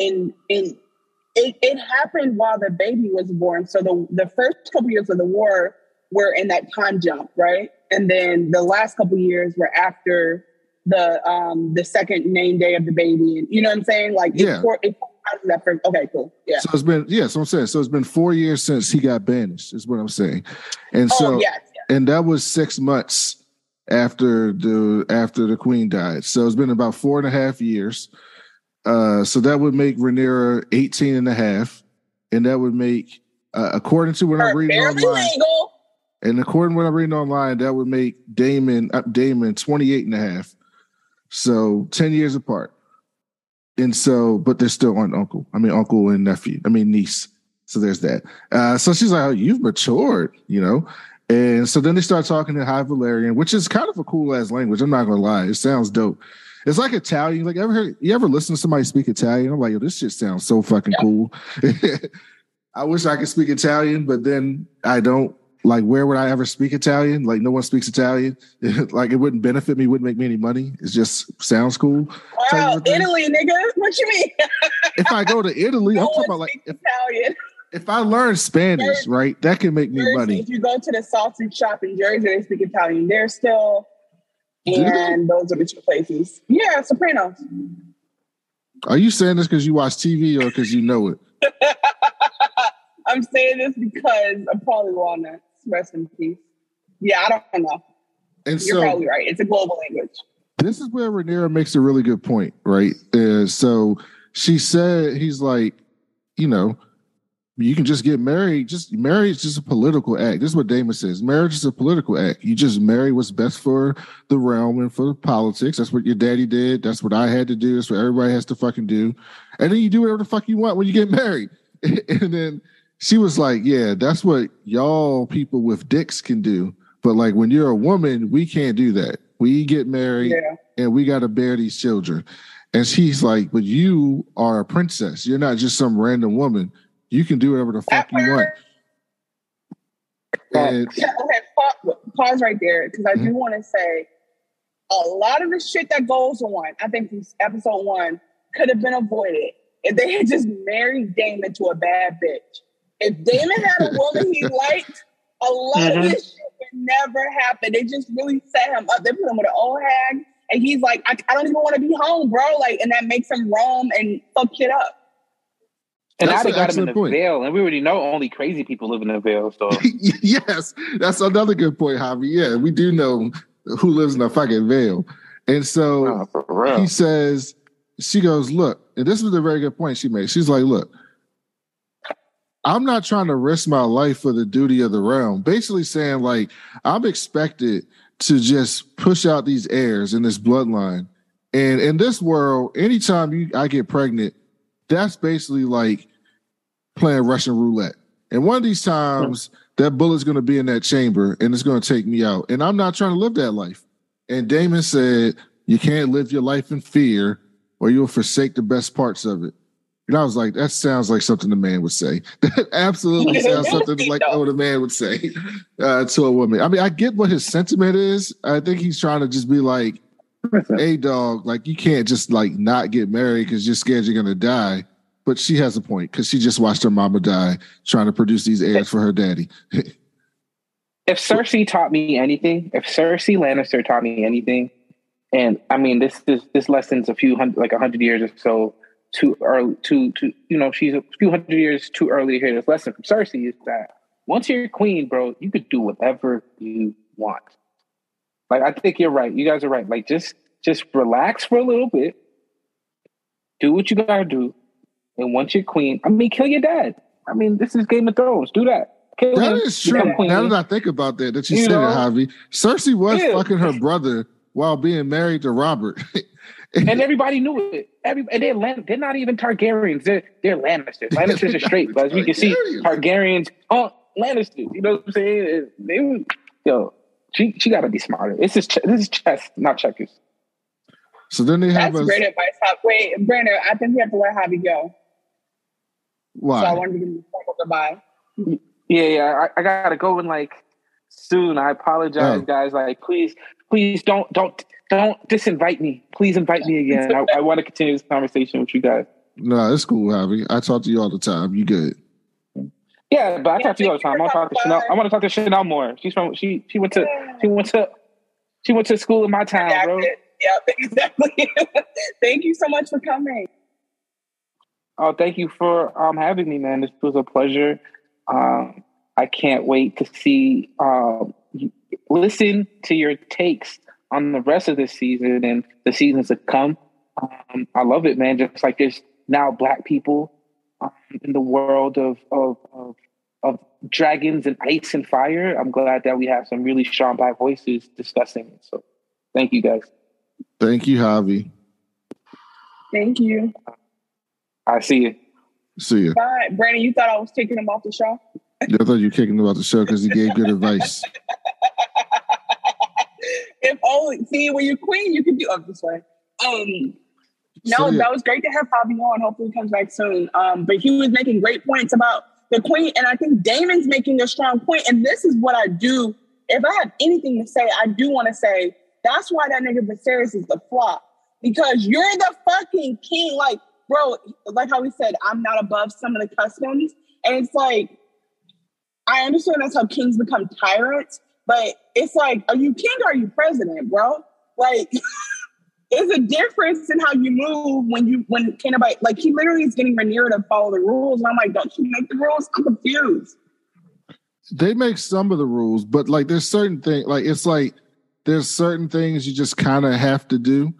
it happened while the baby was born. So the first couple years of the war were in that time jump, right? And then the last couple years were after the second name day of the baby, and you know what I'm saying? Like, yeah. It out of that first, okay, cool. Yeah. So it's been, so I'm saying, so it's been 4 years since he got banished, is what I'm saying. And and that was 6 months after the queen died. So it's been about 4.5 years. So that would make Rhaenyra 18 and a half. And that would make, according to what I'm reading online, legal. And according to what I'm reading online, that would make Daemon 28 and a half. So 10 years apart. And so, but they're still on uncle and nephew. I mean, niece. So there's that. So she's like, oh, you've matured, you know? And so then they start talking in High Valyrian, which is kind of a cool ass language. I'm not going to lie. It sounds dope. It's like Italian. Like, you ever listen to somebody speak Italian? I'm like, yo, this shit sounds so fucking cool. I wish I could speak Italian, but then I don't. Like, where would I ever speak Italian? Like, no one speaks Italian. Like, it wouldn't benefit me, wouldn't make me any money. It just sounds cool. Wow, Italy, nigga. What you mean? If I go to Italy, I'm talking about, like, Italian. If I learn Spanish, Jersey, right, that can make me money. If you go to the sausage shop in Jersey, they speak Italian. They're still, and those are the two places. Yeah, Sopranos. Are you saying this because you watch TV or because you know it? I'm saying this because I'm probably walnuts. Rest in peace. Yeah, I don't know. And you're probably right. It's a global language. This is where Rhaenyra makes a really good point, right? So she said, he's like, you know, you can just get married. Just marriage is just a political act. This is what Daemon says. Marriage is a political act. You just marry what's best for the realm and for politics. That's what your daddy did. That's what I had to do. That's what everybody has to fucking do. And then you do whatever the fuck you want when you get married. And then she was like, yeah, that's what y'all people with dicks can do. But like, when you're a woman, we can't do that. We get married and we got to bear these children. And she's like, but you are a princess. You're not just some random woman. You can do whatever the fuck you want. Okay, pause right there. Because I do want to say, a lot of the shit that goes on, I think from episode 1, could have been avoided if they had just married Daemon to a bad bitch. If Daemon had a woman he liked, a lot of this shit would never happen. They just really set him up. They put him with an old hag, and he's like, I don't even want to be home, bro. Like, and that makes him roam and fuck shit up. And now they got him in the Vale, and we already know only crazy people live in the Vale. So yes, that's another good point, Javi. Yeah, we do know who lives in the fucking Vale. And so he says, she goes, look, and this was a very good point she made. She's like, look, I'm not trying to risk my life for the duty of the realm. Basically saying, like, I'm expected to just push out these heirs in this bloodline. And in this world, anytime I get pregnant, that's basically like playing Russian roulette. And one of these times, that bullet's going to be in that chamber, and it's going to take me out. And I'm not trying to live that life. And Daemon said, you can't live your life in fear, or you'll forsake the best parts of it. And I was like, that sounds like something the man would say. That absolutely sounds something like the man would say to a woman. I mean, I get what his sentiment is. I think he's trying to just be like, hey, dog, like, you can't just, like, not get married because you're scared you're going to die. But she has a point, because she just watched her mama die trying to produce these heirs for her daddy. If Cersei taught me anything, if Cersei Lannister taught me anything, and I mean, this lesson's a few hundred, like 100 years or so too early. You know, she's a few hundred years too early to hear this lesson from Cersei, is that once you're queen, bro, you could do whatever you want. Like, I think you're right. You guys are right. Like, just relax for a little bit. Do what you gotta do. And once you're queen, I mean, kill your dad. I mean, this is Game of Thrones. Do that. Kill that him. Is true. Now that I think about that, that you said it, Javi, Cersei was fucking her brother while being married to Robert. And everybody knew it. They're not even Targaryens. They're Lannisters. Lannisters are straight. But as we can see, Targaryens aren't Lannisters. You know what I'm saying? She got to be smarter. This is chess, not checkers. So then they have great advice. Wait, Brandon, I think we have to let Javi go. Why? So I wanted to give you a goodbye. Yeah. I gotta go in like soon. I apologize, guys. Like, please don't disinvite me. Please invite me again. I want to continue this conversation with you guys. No, it's cool, Javi. I talk to you all the time. You good? Yeah, but I talk to you all the time. I want to talk to Chanel more. She's from she went to school in my town, bro. Yep, exactly. Thank you so much for coming. Oh, thank you for having me, man. This was a pleasure. I can't wait to see, listen to your takes on the rest of this season and the seasons to come. I love it, man. Just like there's now Black people in the world of dragons and ice and fire. I'm glad that we have some really strong Black voices discussing it. So thank you, guys. Thank you, Javi. Thank you. I see you. See you. Right. Brandon, you thought I was kicking him off the show? I thought you were kicking him off the show because he gave good advice. If only, see, when you're queen, you can do up this way. That was great to have Javi on. Hopefully he comes back soon. But he was making great points about the queen, and I think Damon's making a strong point, and this is what I do. If I have anything to say, I do want to say, that's why that nigga Viserys is the flop. Because you're the fucking king. Like, bro, like how we said, I'm not above some of the customs. And it's like, I understand that's how kings become tyrants, but it's like, are you king or are you president, bro? Like, there's a difference in how you move when can't nobody, like, he literally is getting Rhaenyra to follow the rules. And I'm like, don't you make the rules? I'm confused. They make some of the rules, but like, there's certain things, like, it's like, there's certain things you just kind of have to do,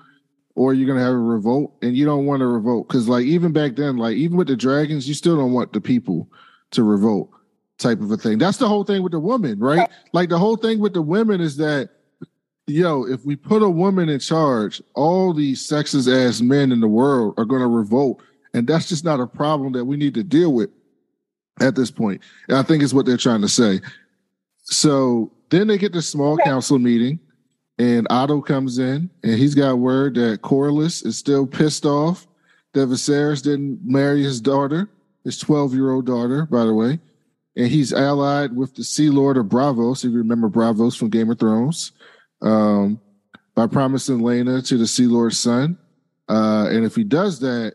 or you're going to have a revolt, and you don't want to revolt. Because, like, even back then, like, even with the dragons, you still don't want the people to revolt type of a thing. That's the whole thing with the woman, right? Like, the whole thing with the women is that, yo, if we put a woman in charge, all these sexist-ass men in the world are going to revolt. And that's just not a problem that we need to deal with at this point. And I think it's what they're trying to say. So then they get this small council meeting. And Otto comes in, and he's got word that Corlys is still pissed off that Viserys didn't marry his daughter, his 12-year-old daughter, by the way. And he's allied with the Sea Lord of Braavos, if you remember Braavos from Game of Thrones, by promising Lena to the Sea Lord's son. And if he does that,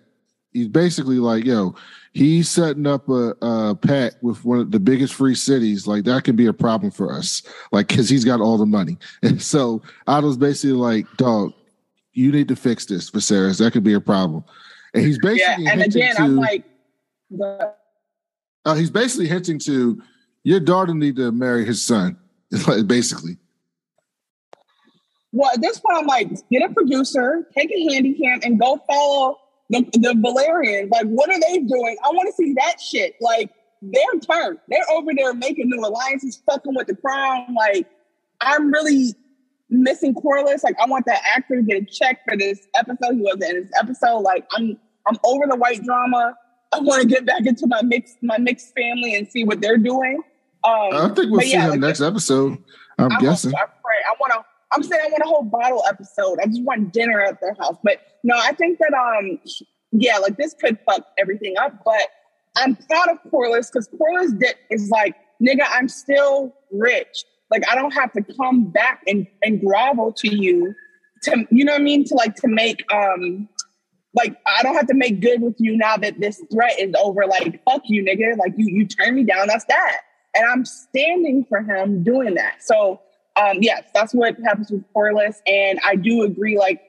he's basically like, yo, he's setting up a pact with one of the biggest free cities. Like, that can be a problem for us. Like, because he's got all the money. And so Otto's basically like, dog, you need to fix this, Viserys. That could be a problem. And he's basically. Yeah, and again, I'm like, He's basically hinting to your daughter need to marry his son, basically. Well, at this point, I'm like, get a producer, take a handicam, and go follow the Valyrians. Like, what are they doing? I want to see that shit. Like, they're turned. They're over there making new alliances, fucking with the crown. Like, I'm really missing Corlys. Like, I want that actor to get a check for this episode. He wasn't in this episode. Like, I'm over the white drama. I want to get back into my mixed family and see what they're doing. I think we'll see him next episode. I'm guessing. I'm saying I want a whole bottle episode. I just want dinner at their house. But no, I think that, this could fuck everything up. But I'm proud of Corlys because Corlys is like, nigga, I'm still rich. Like, I don't have to come back and grovel to you to, you know what I mean? To like, to make, I don't have to make good with you now that this threat is over. Like, fuck you, nigga. Like, you turned me down. That's that. And I'm standing for him doing that. So, yes, that's what happens with Corlys, and I do agree. Like,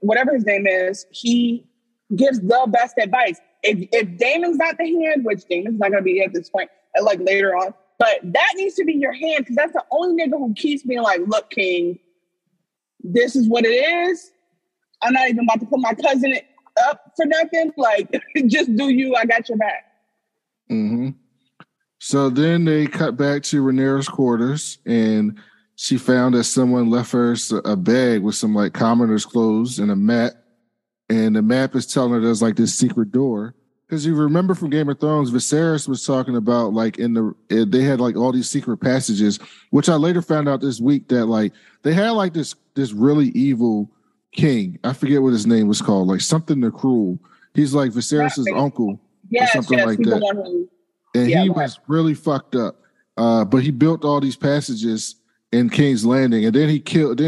whatever his name is, he gives the best advice. If Damon's not the hand, which Damon's not going to be at this point, like later on, but that needs to be your hand because that's the only nigga who keeps being like, "Look, King, this is what it is. I'm not even about to put my cousin up for nothing. Like, just do you. I got your back." Mm-hmm. So then they cut back to Rhaenyra's quarters, and she found that someone left her a bag with some like commoner's clothes and a map. And the map is telling her there's like this secret door. Because you remember from Game of Thrones, Viserys was talking about like they had like all these secret passages, which I later found out this week that like they had like this really evil king. I forget what his name was called, like something the Cruel. He's like Viserys' uncle or something like that. He was really fucked up. But he built all these passages in King's Landing, and then he killed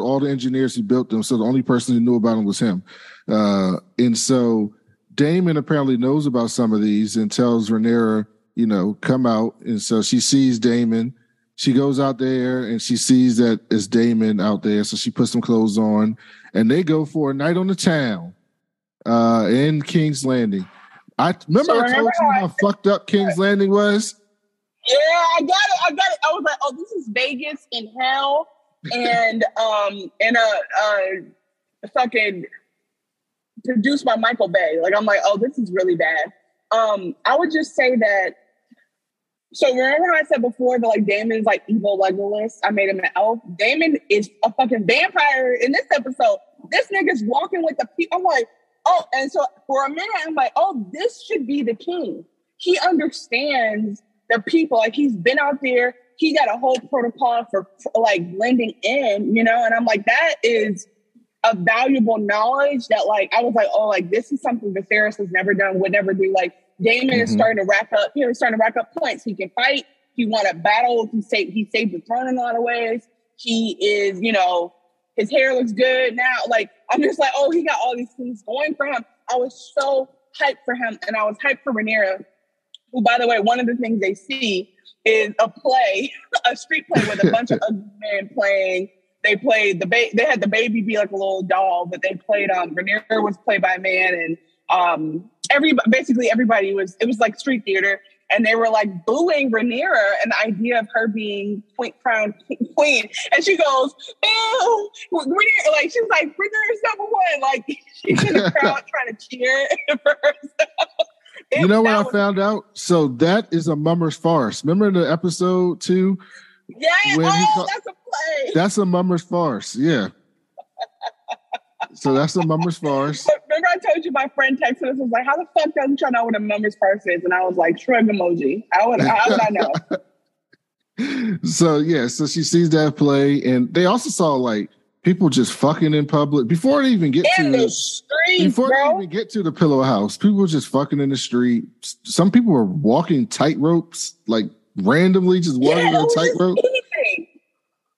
all the engineers who built them, so the only person who knew about them was him. And so Daemon apparently knows about some of these and tells Rhaenyra, you know, come out. And so she sees Daemon. She goes out there, and she sees that it's Daemon out there, so she puts some clothes on, and they go for a night on the town in King's Landing. I told you how fucked up King's Landing was? Yeah, I got it. I was like, oh, this is Vegas in hell and in a fucking produced by Michael Bay. Like, I'm like, oh, this is really bad. I would just say that, so remember how I said before that like Daemon's like evil Legolas? I made him an elf. Daemon is a fucking vampire in this episode. This nigga's walking with the people. I'm like, oh, and so for a minute, I'm like, oh, this should be the king. He understands the people. Like, he's been out there. He got a whole protocol for like blending in, you know? And I'm like, that is a valuable knowledge that like, I was like, oh, like this is something Viserys has never done, would never do. Like, Daemon is starting to rack up. He's starting to rack up points. He can fight. He won a battle. He saved the throne in a lot of ways. He is, you know, his hair looks good now. Like, I'm just like, oh, he got all these things going for him. I was so hyped for him, and I was hyped for Rhaenyra, who, by the way, one of the things they see is a play, a street play with a bunch of ugly men playing. They played they had the baby be like a little doll, but they played. Rhaenyra was played by a man, and everybody was. It was like street theater, and they were like booing Rhaenyra and the idea of her being crowned queen. And she goes, "Ew, Rhaenyra!" Like, she's like, "Rhaenyra's number one." Like, she's in the crowd trying to cheer for herself. You know what I found out? So that is a mummer's farce. Remember the episode 2? Yeah, that's a play. That's a mummer's farce, yeah. So that's a mummer's farce. Remember I told you my friend texted us, was like, how the fuck doesn't you know what a mummer's farce is? And I was like, shrug emoji. How would I know? So, yeah, so she sees that play, and they also saw, like, people just fucking in public before they even get to the pillow house. People were just fucking in the street. Some people were walking tight ropes, like randomly just walking on a tight rope.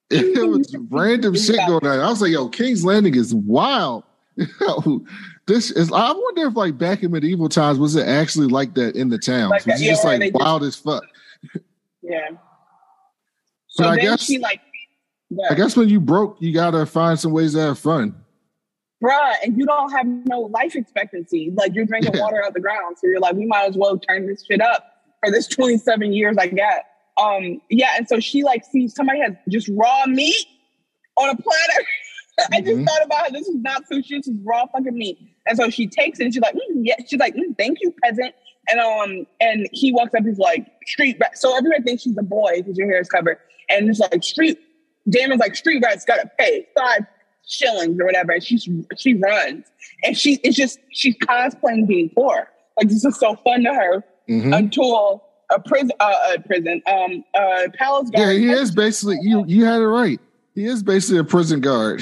It was random shit going on. I was like, yo, King's Landing is wild. This is. I wonder if like back in medieval times was it actually like that in the town? Like, it's just like wild as fuck. Yeah. So I guess she like. Yeah. I guess when you broke, you gotta find some ways to have fun. bruh, and you don't have no life expectancy. Like, you're drinking water out the ground. So you're like, we might as well turn this shit up for this 27 years I got. Yeah, and so she, like, sees somebody has just raw meat on a platter. I just thought about how this is not sushi, this is raw fucking meat. And so she takes it and she's like, yeah. She's like, thank you, peasant. And he walks up, he's like, street rat. So everyone thinks she's a boy because your hair is covered. And it's like, Damon's like, street rats gotta pay $5 shillings or whatever. And she runs. And she's cosplaying being poor. Like, this is so fun to her until a palace guard. Yeah, he is basically, you had it right. He is basically a prison guard.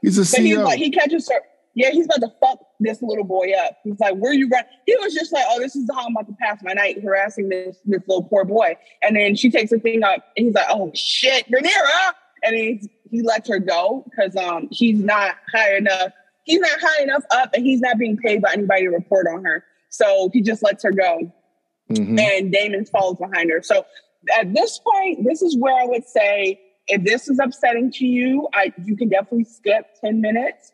He's a CEO. He's like, he catches her. Yeah, he's about to fuck this little boy up. He's like, where you running? He was just like, oh, this is how I'm about to pass my night harassing this little poor boy. And then she takes the thing up and he's like, oh shit, Rhaenyra. And he lets her go because he's not high enough. He's not high enough up and he's not being paid by anybody to report on her. So he just lets her go. Mm-hmm. And Daemon falls behind her. So at this point, this is where I would say, if this is upsetting to you, you can definitely skip 10 minutes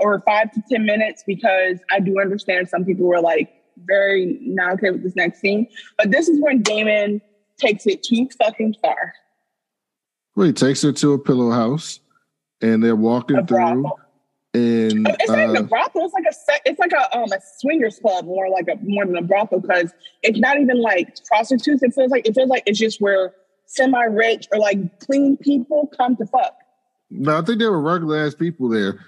or 5 to 10 minutes, because I do understand some people were like very not okay with this next scene. But this is when Daemon takes it too fucking far. Well, he takes her to a pillow house and they're walking through. And it's not even a brothel. It's like a swingers club, more than a brothel, because it's not even like prostitutes. It feels like it's just where semi-rich or like clean people come to fuck. No, I think there were regular ass people there.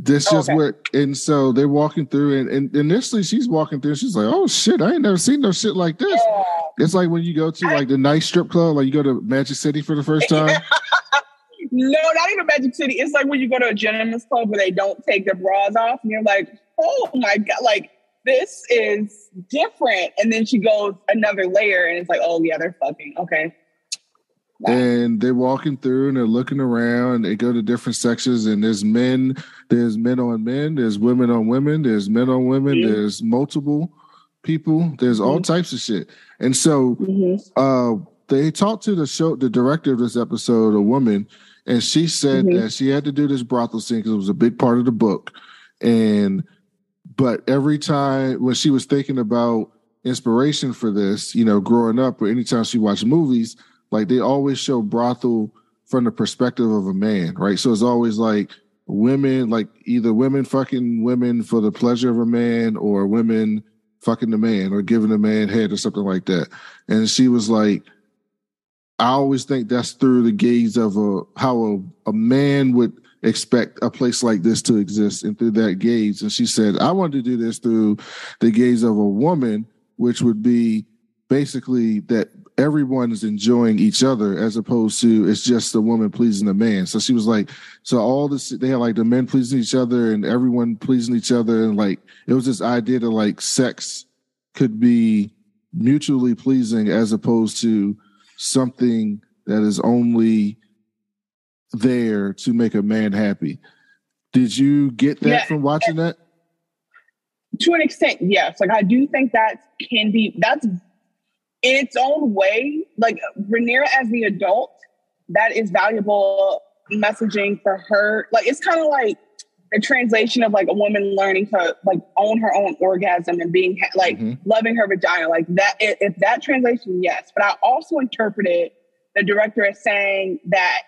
This just what, and so they're walking through, and initially she's walking through, she's like, oh shit, I ain't never seen no shit like this. Yeah. It's like when you go to like the nice strip club, like you go to Magic City for the first time. No, not even Magic City. It's like when you go to a gentleman's club where they don't take their bras off, and you're like, oh my God, like this is different. And then she goes another layer, and it's like, oh yeah, they're fucking. Okay. Wow. And they're walking through and they're looking around and they go to different sections, and there's men on men, there's women on women, there's men on women, there's multiple people, there's all types of shit. And so they talked to the director of this episode, a woman, and she said that she had to do this brothel scene because it was a big part of the book. But every time when she was thinking about inspiration for this, you know, growing up, or anytime she watched movies, like they always show brothel from the perspective of a man, right? So it's always like women, like either women fucking women for the pleasure of a man, or women fucking the man, or giving the man head or something like that. And she was like, I always think that's through the gaze of how a man would expect a place like this to exist, and through that gaze. And she said, I wanted to do this through the gaze of a woman, which would be basically that everyone is enjoying each other, as opposed to it's just the woman pleasing the man. So she was like, so all this, they had like the men pleasing each other and everyone pleasing each other. And like, it was this idea that like sex could be mutually pleasing, as opposed to something that is only there to make a man happy. Did you get that from watching that? To an extent, yes. Like, I do think that's in its own way, like Rhaenyra as the adult, that is valuable messaging for her. Like, it's kind of like a translation of like a woman learning to like own her own orgasm and being like loving her vagina. Like that, if that translation, yes. But I also interpreted the director as saying that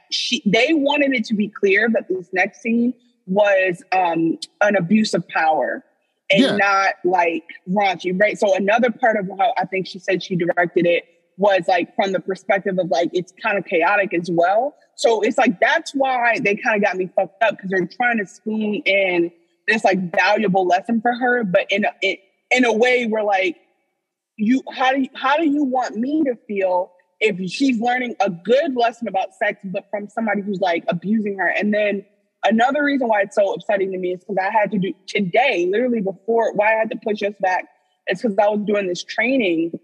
they wanted it to be clear that this next scene was an abuse of power. And not like raunchy, right? So another part of how I think she said she directed it was like from the perspective of like, it's kind of chaotic as well. So it's like, that's why they kind of got me fucked up, because they're trying to spoon in this like valuable lesson for her, but in a way where like, how do you want me to feel if she's learning a good lesson about sex, but from somebody who's like abusing her? And then another reason why it's so upsetting to me is because I had to do today, literally before, why I had to push us back, is because I was doing this training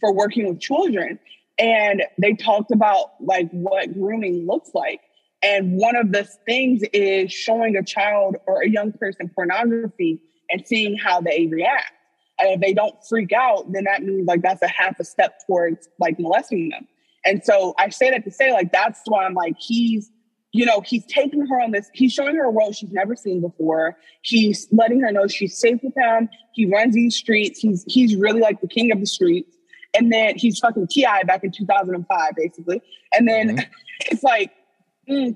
for working with children. And they talked about like what grooming looks like. And one of the things is showing a child or a young person pornography and seeing how they react. And if they don't freak out, then that means like that's a half a step towards like molesting them. And so I say that to say like, that's why I'm like, he's you know, he's taking her on this, he's showing her a world she's never seen before. He's letting her know she's safe with him. He runs these streets. He's really like the king of the streets. And then he's fucking T.I. back in 2005, basically. And then it's like,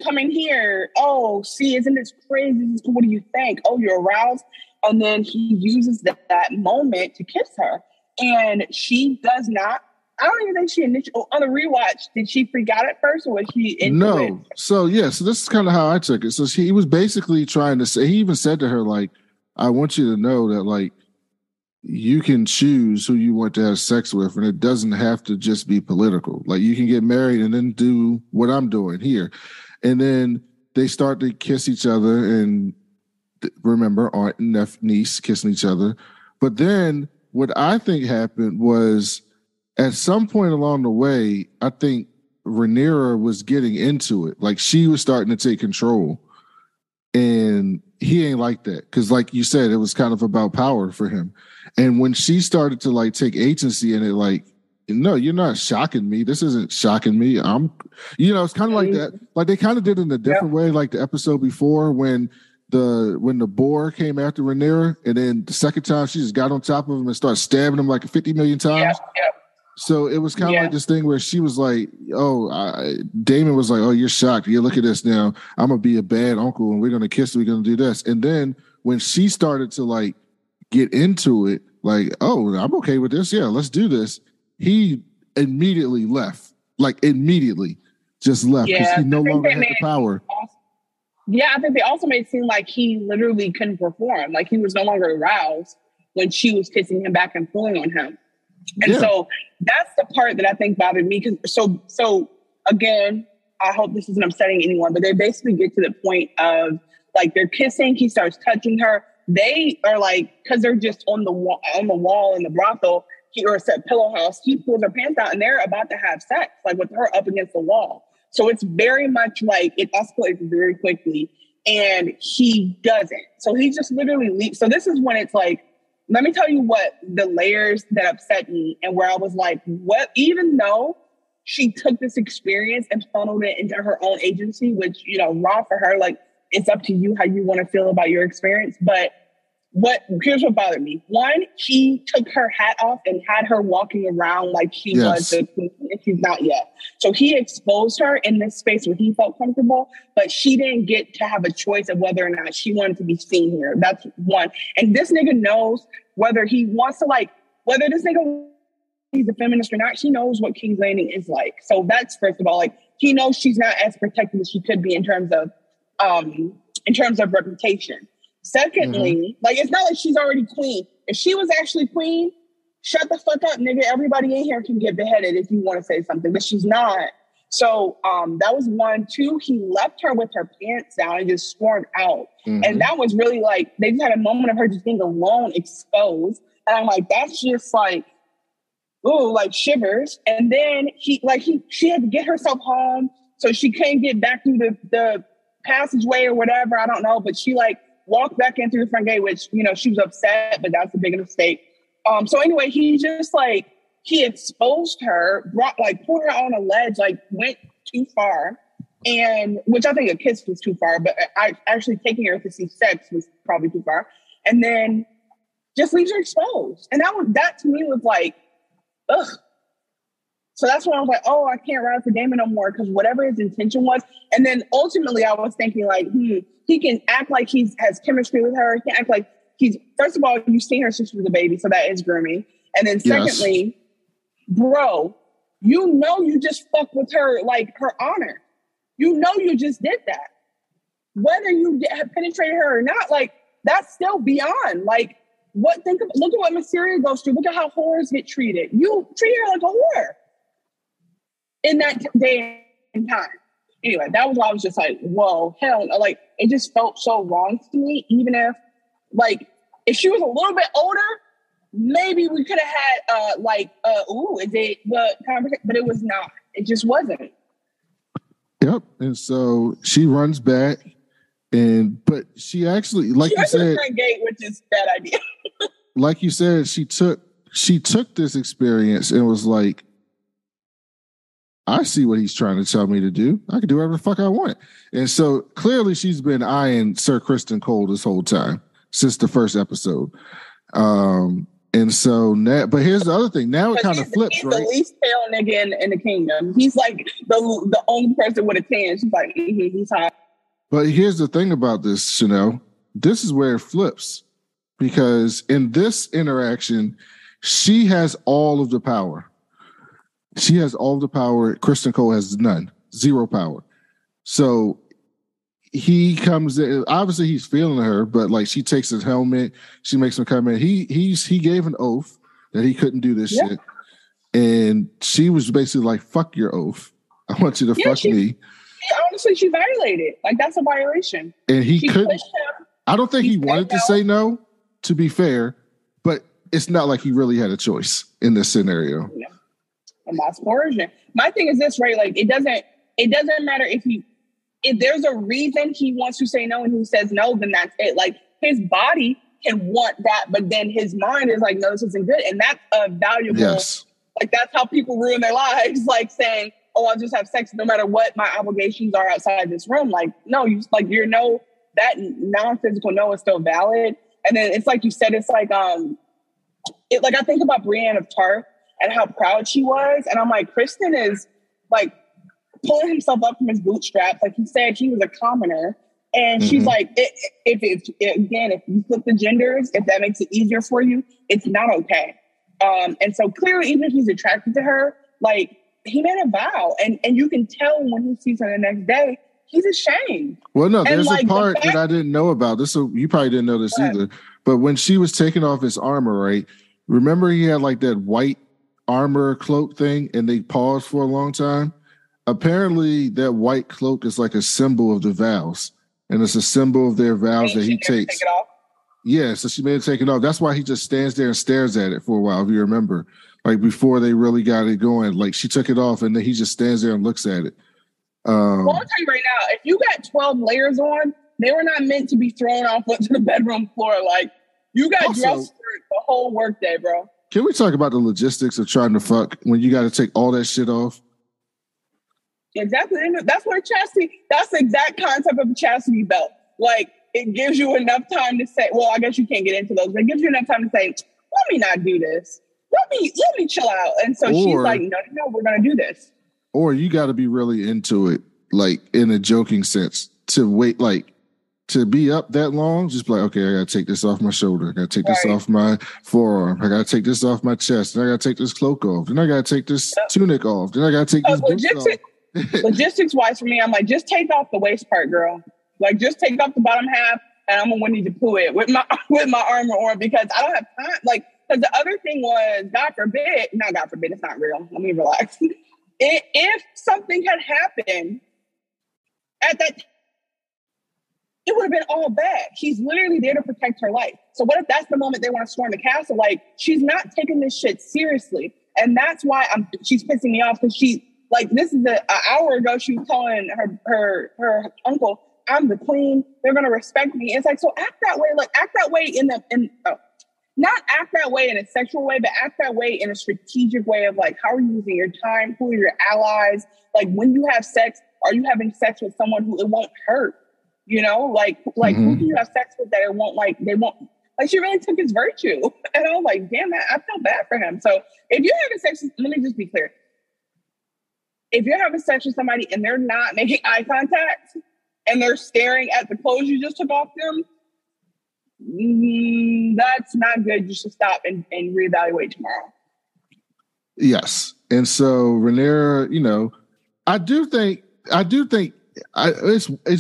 coming here. Oh, see, isn't this crazy? What do you think? Oh, you're aroused. And then he uses that moment to kiss her. And she does not. I don't even think she initially, on the rewatch, did she freak out at first, or was she into it? No. So, yeah, so this is kind of how I took it. So he was basically trying to say, he even said to her, like, I want you to know that, like, you can choose who you want to have sex with, and it doesn't have to just be political. Like, you can get married and then do what I'm doing here. And then they start to kiss each other, and remember, aunt and niece kissing each other. But then what I think happened was, at some point along the way, I think Rhaenyra was getting into it. Like, she was starting to take control. And he ain't like that. Because like you said, it was kind of about power for him. And when she started to, like, take agency in it, like, no, you're not shocking me. This isn't shocking me. I'm, you know, it's kind of like that. Like, they kind of did it in a different way, like the episode before when the boar came after Rhaenyra. And then the second time, she just got on top of him and started stabbing him like 50 million times. So it was kind of like this thing where she was like, oh, Daemon was like, oh, you're shocked. Yeah, look at this now. I'm going to be a bad uncle, and we're going to kiss. We're going to do this. And then when she started to, like, get into it, like, oh, I'm okay with this. Yeah, let's do this. He immediately left, like, immediately just left, because he no longer had the power. I think they also made it seem like he literally couldn't perform. Like, he was no longer aroused when she was kissing him back and pulling on him. And so that's the part that I think bothered me. Because so again, I hope this isn't upsetting anyone, but they basically get to the point of, like, they're kissing. He starts touching her. They are like, because they're just on the wall in the brothel or set pillow house. He pulls her pants out, and they're about to have sex, like, with her up against the wall. So it's very much like it escalates very quickly, and he doesn't. So he just literally leaps. So this is when it's like, let me tell you what the layers that upset me, and where I was like, what, even though she took this experience and funneled it into her own agency, which, you know, raw for her, like, it's up to you how you want to feel about your experience. But here's what bothered me. One, she took her hat off and had her walking around like she was the queen, and she's not yet. So he exposed her in this space where he felt comfortable, but she didn't get to have a choice of whether or not she wanted to be seen here. That's one. And this nigga knows whether he wants to, like, whether this nigga he's a feminist or not, she knows what King's Landing is like. So that's, first of all, like, he knows she's not as protected as she could be in terms of reputation. Secondly, like, it's not like she's already queen. If she was actually queen, shut the fuck up, nigga. Everybody in here can get beheaded if you want to say something, but she's not. So that was one. Two, he left her with her pants down and just stormed out. And that was really, like, they just had a moment of her just being alone, exposed. And I'm like, that's just like, ooh, like, shivers. And then she had to get herself home, so she couldn't get back through the passageway or whatever. I don't know, but she, like, walked back in through the front gate, which, you know, she was upset, but that's a big mistake. So anyway, he just, like, he exposed her, put her on a ledge, like, went too far, and which I think a kiss was too far, but actually taking her to see sex was probably too far, and then just leaves her exposed. And that to me was like, ugh. So that's when I was like, oh, I can't ride for Daemon no more, because whatever his intention was. And then ultimately I was thinking, like, he can act like he has chemistry with her. He can act like he's, first of all, you've seen her since she was a baby, so that is grooming. And then secondly, bro, you know you just fucked with her, like, her honor. You know you just did that. Whether you have penetrated her or not, like, that's still beyond, like, look at what Mysterio goes through. Look at how whores get treated. You treat her like a whore in that day and time. Anyway, that was why I was just like, whoa, hell no. Like, it just felt so wrong to me. Even if, like, if she was a little bit older, maybe we could have had, ooh, is it the conversation? But it was not. It just wasn't. Yep. And so she runs back, but she actually, like you said, gate, which is a bad idea. Like you said, she took this experience and was like, I see what he's trying to tell me to do. I can do whatever the fuck I want. And so clearly she's been eyeing Ser Criston Cole this whole time, since the first episode. And so now, but here's the other thing. Now it kind of flips, he's right? He's the least tail nigga in the kingdom. He's like the only person with a tan. She's like, mm-hmm, he's hot. But here's the thing about this, Chanel. This is where it flips. Because in this interaction, she has all of the power. She has all of the power. Criston Cole has none. Zero power. So he comes in. Obviously, he's feeling her, but like she takes his helmet. She makes him come in. He gave an oath that he couldn't do this shit, and she was basically like, "Fuck your oath. I want you to fuck me." Honestly, she violated. Like that's a violation. And she couldn't. I don't think he wanted to say no. To be fair, but it's not like he really had a choice in this scenario. No. And that's origin. My thing is this, right? Like it doesn't matter if he. If there's a reason he wants to say no and he says no, then that's it. Like his body can want that, but then his mind is like, no, this isn't good. And that's a valuable, like that's how people ruin their lives. Like saying, oh, I'll just have sex no matter what my obligations are outside this room. Like, no, you like your no, that non-physical no is still valid. And then it's like you said, it's like, I think about Brienne of Tarth and how proud she was. And I'm like, Criston is like, pulling himself up from his bootstraps, like he said, he was a commoner, and she's like, if you flip the genders, if that makes it easier for you, it's not okay. And so clearly, even if he's attracted to her, like he made a vow, and you can tell when he sees her the next day, he's ashamed. Well, no, there's a part that I didn't know about. This you probably didn't know this either. But when she was taking off his armor, right? Remember, he had like that white armor cloak thing, and they paused for a long time. Apparently, that white cloak is like a symbol of the vows, and it's a symbol of their vows that he takes. Take it off? Yeah, so she made it take it off. That's why he just stands there and stares at it for a while, if you remember. Like, before they really got it going, like, she took it off, and then he just stands there and looks at it. Well, I'll tell you right now, if you got 12 layers on, they were not meant to be thrown off onto the bedroom floor. Like, you got also, dressed for the whole workday, bro. Can we talk about the logistics of trying to fuck when you got to take all that shit off? Exactly. That's where chastity, that's the exact concept of a chastity belt. Like, it gives you enough time to say, well, I guess you can't get into those, but it gives you enough time to say, let me not do this. Let me chill out. And so she's like, no, we're going to do this. Or you got to be really into it, like in a joking sense, to wait, like to be up that long, just be like, okay, I got to take this off my shoulder. I got to take this off my forearm. I got to take this off my chest. And I got to take this cloak off. Then I got to take this tunic off. Then I got to take this boots off. Logistics wise for me, I'm like, just take off the waist part, girl. Like, just take off the bottom half, and I'm gonna Winnie the Pooh it with my armor on, because I don't have time. Like, because the other thing was, God forbid, it's not real. Let me relax. If something had happened at that, it would have been all bad. She's literally there to protect her life. So what if that's the moment they want to storm the castle? Like, she's not taking this shit seriously, and that's why she's pissing me off, because she. Like, this is an hour ago, she was telling her uncle, I'm the queen. They're going to respect me. It's like, so act that way. Like, act that way not act that way in a sexual way, but act that way in a strategic way of, like, how are you using your time? Who are your allies? Like, when you have sex, are you having sex with someone who it won't hurt? You know, like who do you have sex with that it won't, like, they won't. Like, she really took his virtue. And I was like, damn, I feel bad for him. So if you're having sex, let me just be clear. If you're having sex with somebody and they're not making eye contact and they're staring at the clothes you just took off them, that's not good. You should stop and reevaluate tomorrow. Yes. And so Rhaenyra, you know, I do think it's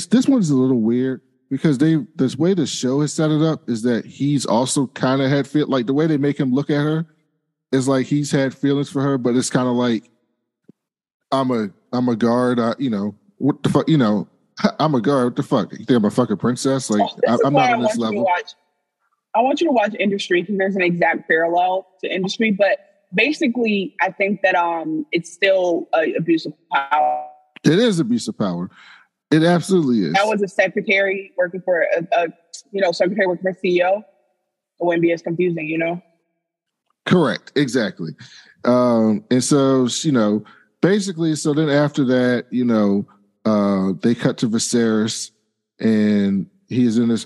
this one's a little weird, because this way the show has set it up is that he's also kind of had feel, like the way they make him look at her is like he's had feelings for her, but it's kind of like, I'm a guard. You know what the fuck? You know I'm a guard. What the fuck? You think I'm a fucking princess? Like I'm not on this level. I want you to watch Industry, because there's an exact parallel to Industry. But basically, I think that it's still abuse of power. It is abuse of power. It absolutely is. I was a secretary working for a secretary working for a CEO. It wouldn't be as confusing, you know. Correct. Exactly. And so you know. basically, so then after that, you know, they cut to Viserys, and he's in this.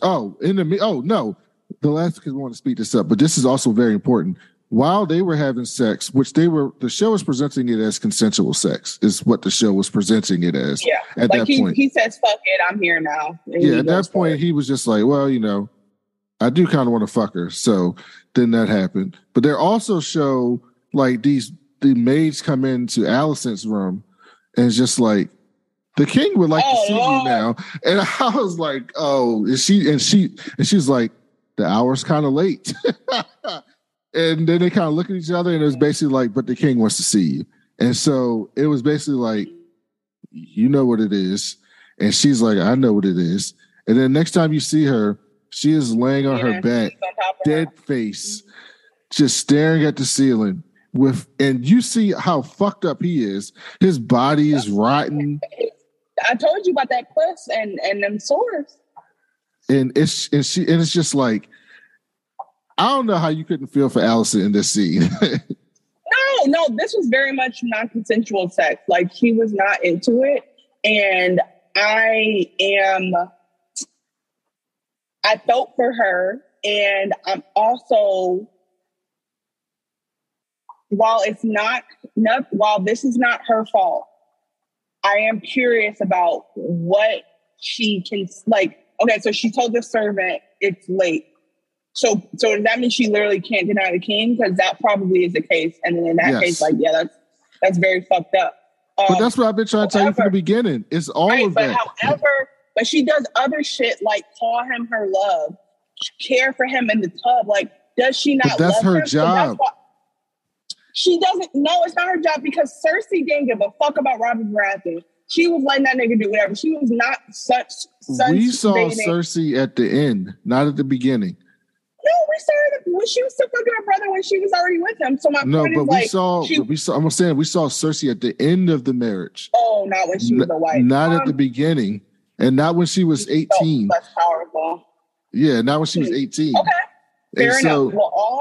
The last, because we want to speed this up, but this is also very important. While they were having sex, which they were, the show was presenting it as consensual sex, is what the show was presenting it as. Yeah, at like that point, he says, "Fuck it, I'm here now." And yeah, he at that point, he was just like, "Well, you know, I do kind of want to fuck her." So then that happened. But they also show like the maids come into Allison's room, and it's just like, the king would like to see you now. And I was like, "Oh," and she's like, "The hour's kind of late." And then they kind of look at each other, and it was basically like, but the king wants to see you. And so it was basically like, you know what it is. And she's like, I know what it is. And then next time you see her, she is laying on her back, dead face, just staring at the ceiling. And you see how fucked up he is. His body is rotten. I told you about that cliff and them sores. And it's just like, I don't know how you couldn't feel for Allison in this scene. No, this was very much non-consensual sex. Like, he was not into it. And I felt for her. And I'm also, while this is not her fault, I am curious about what she can, like, okay, so she told the servant it's late. So does that mean she literally can't deny the king? Because that probably is the case. And then in that case, like, yeah, that's very fucked up. But that's what I've been trying to tell you from the beginning. It's all right, of but that. But she does other shit like call him her love, care for him in the tub. Like, does she not love him? That's her job. She doesn't. No, it's not her job, because Cersei didn't give a fuck about Robert Baratheon. She was letting that nigga do whatever. She was not such. We saw Cersei at the end, not at the beginning. No, we saw her when she was still fucking her brother when she was already with him. So my point is, like, we saw Cersei at the end of the marriage. Oh, not when she was a wife. Not at the beginning, and not when she was 18. That's powerful. Yeah, not when she was 18. Okay, fair enough. Well,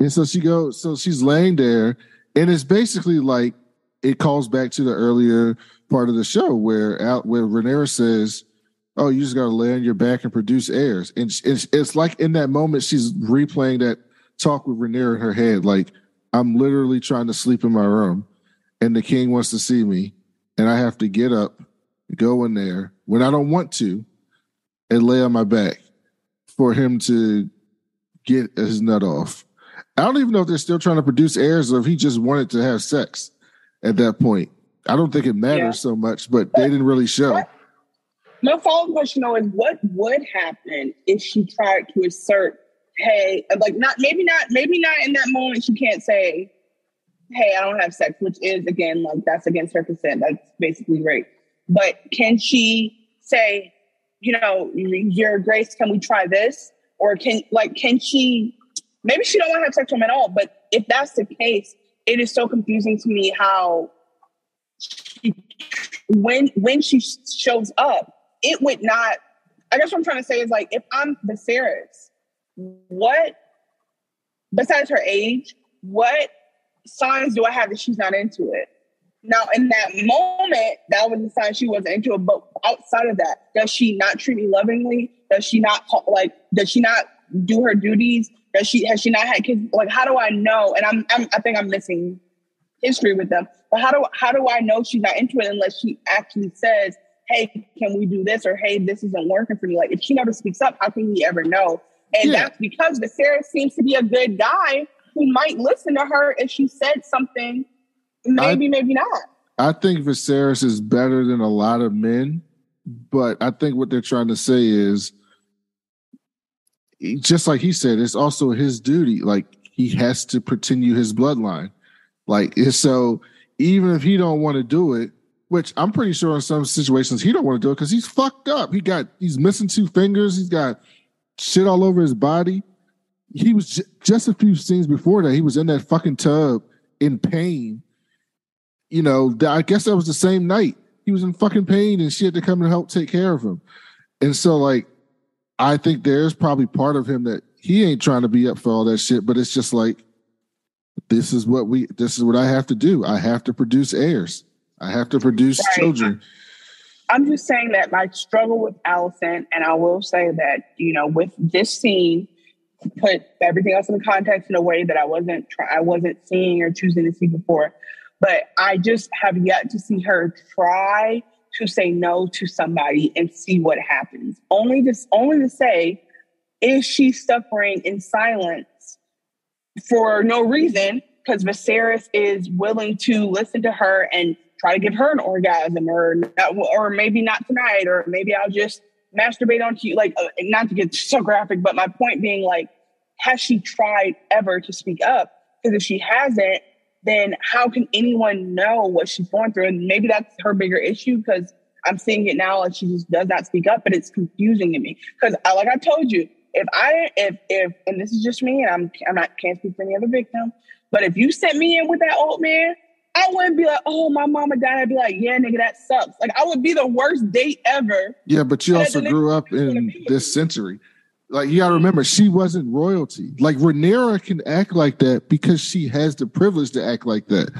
and so she goes. So she's laying there, and it's basically like it calls back to the earlier part of the show where Rhaenyra says, "Oh, you just got to lay on your back and produce heirs." And it's like in that moment, she's replaying that talk with Rhaenyra in her head. Like, I'm literally trying to sleep in my room, and the king wants to see me, and I have to get up, go in there when I don't want to, and lay on my back for him to get his nut off. I don't even know if they're still trying to produce heirs or if he just wanted to have sex at that point. I don't think it matters so much, but they didn't really show. My follow-up question, though, is what would happen if she tried to assert, hey, like, maybe not in that moment she can't say, hey, I don't have sex, which is, again, like, that's against her consent. That's basically rape. But can she say, you know, Your Grace, can we try this? Or can she, maybe she don't want to have sex with him at all, but if that's the case, it is so confusing to me how she, when she shows up, it would not. I guess what I'm trying to say is, like, if I'm Viserys, what, besides her age, what signs do I have that she's not into it? Now, in that moment, that was the sign she wasn't into it. But outside of that, does she not treat me lovingly? Does she not does she not do her duties? Has she not had kids? Like, how do I know? And I think I'm missing history with them. But how do I know she's not into it unless she actually says, hey, can we do this? Or, hey, this isn't working for me. Like, if she never speaks up, how can we ever know? And that's because Viserys seems to be a good guy who might listen to her if she said something. Maybe not. I think Viserys is better than a lot of men. But I think what they're trying to say is, just like he said, it's also his duty. Like, he has to continue his bloodline. Like, so even if he don't want to do it, which I'm pretty sure in some situations he don't want to do it because he's fucked up. He's missing 2 fingers. He's got shit all over his body. He was just a few scenes before that, he was in that fucking tub in pain. You know, I guess that was the same night. He was in fucking pain, and she had to come and help take care of him. And so, like, I think there's probably part of him that he ain't trying to be up for all that shit, but it's just like, This is what I have to do. I have to produce heirs. I have to produce children. I'm just saying that my struggle with Allison, and I will say that, you know, with this scene, put everything else in context in a way that I wasn't seeing or choosing to see before. But I just have yet to see her try to say no to somebody and see what happens. Only to say, is she suffering in silence for no reason? Because Viserys is willing to listen to her and try to give her an orgasm, or maybe not tonight, or maybe I'll just masturbate onto you. Like, not to get so graphic, but my point being, like, has she tried ever to speak up? Because if she hasn't, then how can anyone know what she's going through? And maybe that's her bigger issue, because I'm seeing it now, like, she just does not speak up, but it's confusing to me. Because, like I told you, if and this is just me, and I can't speak for any other victim, but if you sent me in with that old man, I wouldn't be like, oh, my mama died. I'd be like, yeah, nigga, that sucks. Like, I would be the worst date ever. Yeah, but you also grew up in this century. Like, you gotta remember, she wasn't royalty. Like, Rhaenyra can act like that because she has the privilege to act like that.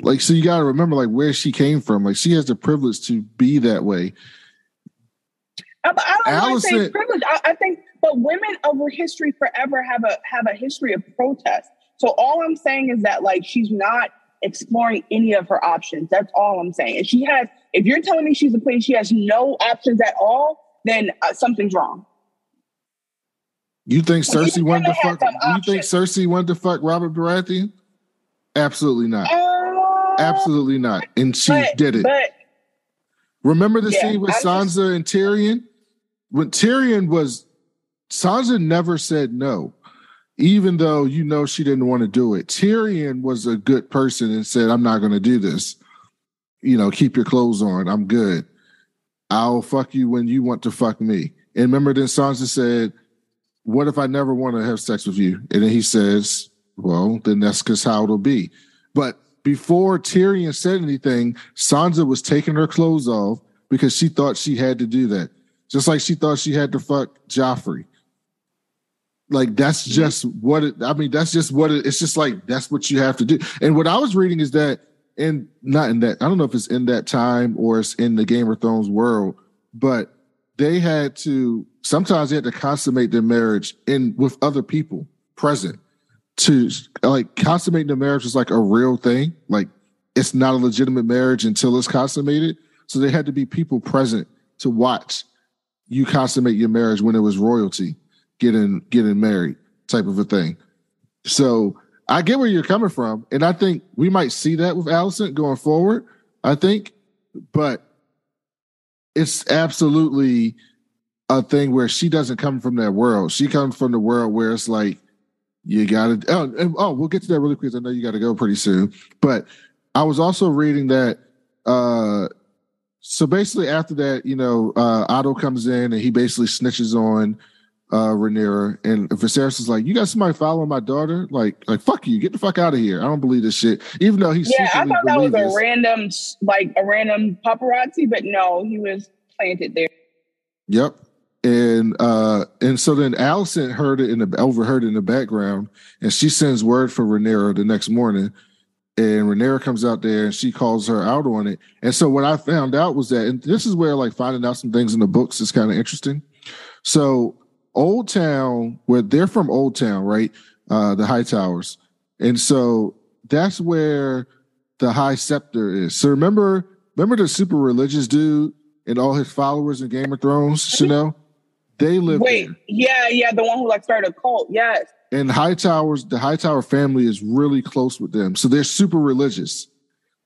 Like, so you gotta remember, like, where she came from. Like, she has the privilege to be that way. I don't want to say privilege. I think, but women over history forever have a history of protest. So all I'm saying is that, like, she's not exploring any of her options. That's all I'm saying. And she has, if you're telling me she's a queen, she has no options at all, then something's wrong. You think Cersei wanted to fuck? You think Cersei wanted to fuck Robert Baratheon? Absolutely not. Absolutely not. And she did it. But, remember the scene with Sansa and Tyrion? When Tyrion was, Sansa never said no. Even though, you know, she didn't want to do it. Tyrion was a good person and said, I'm not going to do this. You know, keep your clothes on. I'm good. I'll fuck you when you want to fuck me. And remember then Sansa said, what if I never want to have sex with you? And then he says, well, then that's because how it'll be. But before Tyrion said anything, Sansa was taking her clothes off because she thought she had to do that. Just like she thought she had to fuck Joffrey. Like, that's just what it, I mean, that's just what it, it's just like, that's what you have to do. And what I was reading is that, and not in that, I don't know if it's in that time or it's in the Game of Thrones world, but sometimes they had to consummate their marriage with other people present. To, like, consummating the marriage was like a real thing. Like, it's not a legitimate marriage until it's consummated. So there had to be people present to watch you consummate your marriage when it was royalty. Getting married type of a thing. So I get where you're coming from, and I think we might see that with Allison going forward, I think. But it's absolutely a thing where she doesn't come from that world. She comes from the world where it's like, you gotta we'll get to that really quick. I know you gotta go pretty soon. But I was also reading that so basically after that, you know, Otto comes in and he basically snitches on Rhaenyra, and Viserys is like, you got somebody following my daughter? Like, fuck you, get the fuck out of here. I don't believe this shit. Even though he's I thought that was a random paparazzi, but no, he was planted there. Yep. And so then Allison overheard it in the background, and she sends word for Rhaenyra the next morning, and Rhaenyra comes out there and she calls her out on it. And so what I found out was that, and this is where, like, finding out some things in the books is kind of interesting. So Old Town, where they're from Old Town, right? The Hightowers. And so that's where the High Scepter is. So remember the super religious dude and all his followers in Game of Thrones, you know? They live there. Yeah, the one who, like, started a cult, yes. And the Hightower family is really close with them. So they're super religious.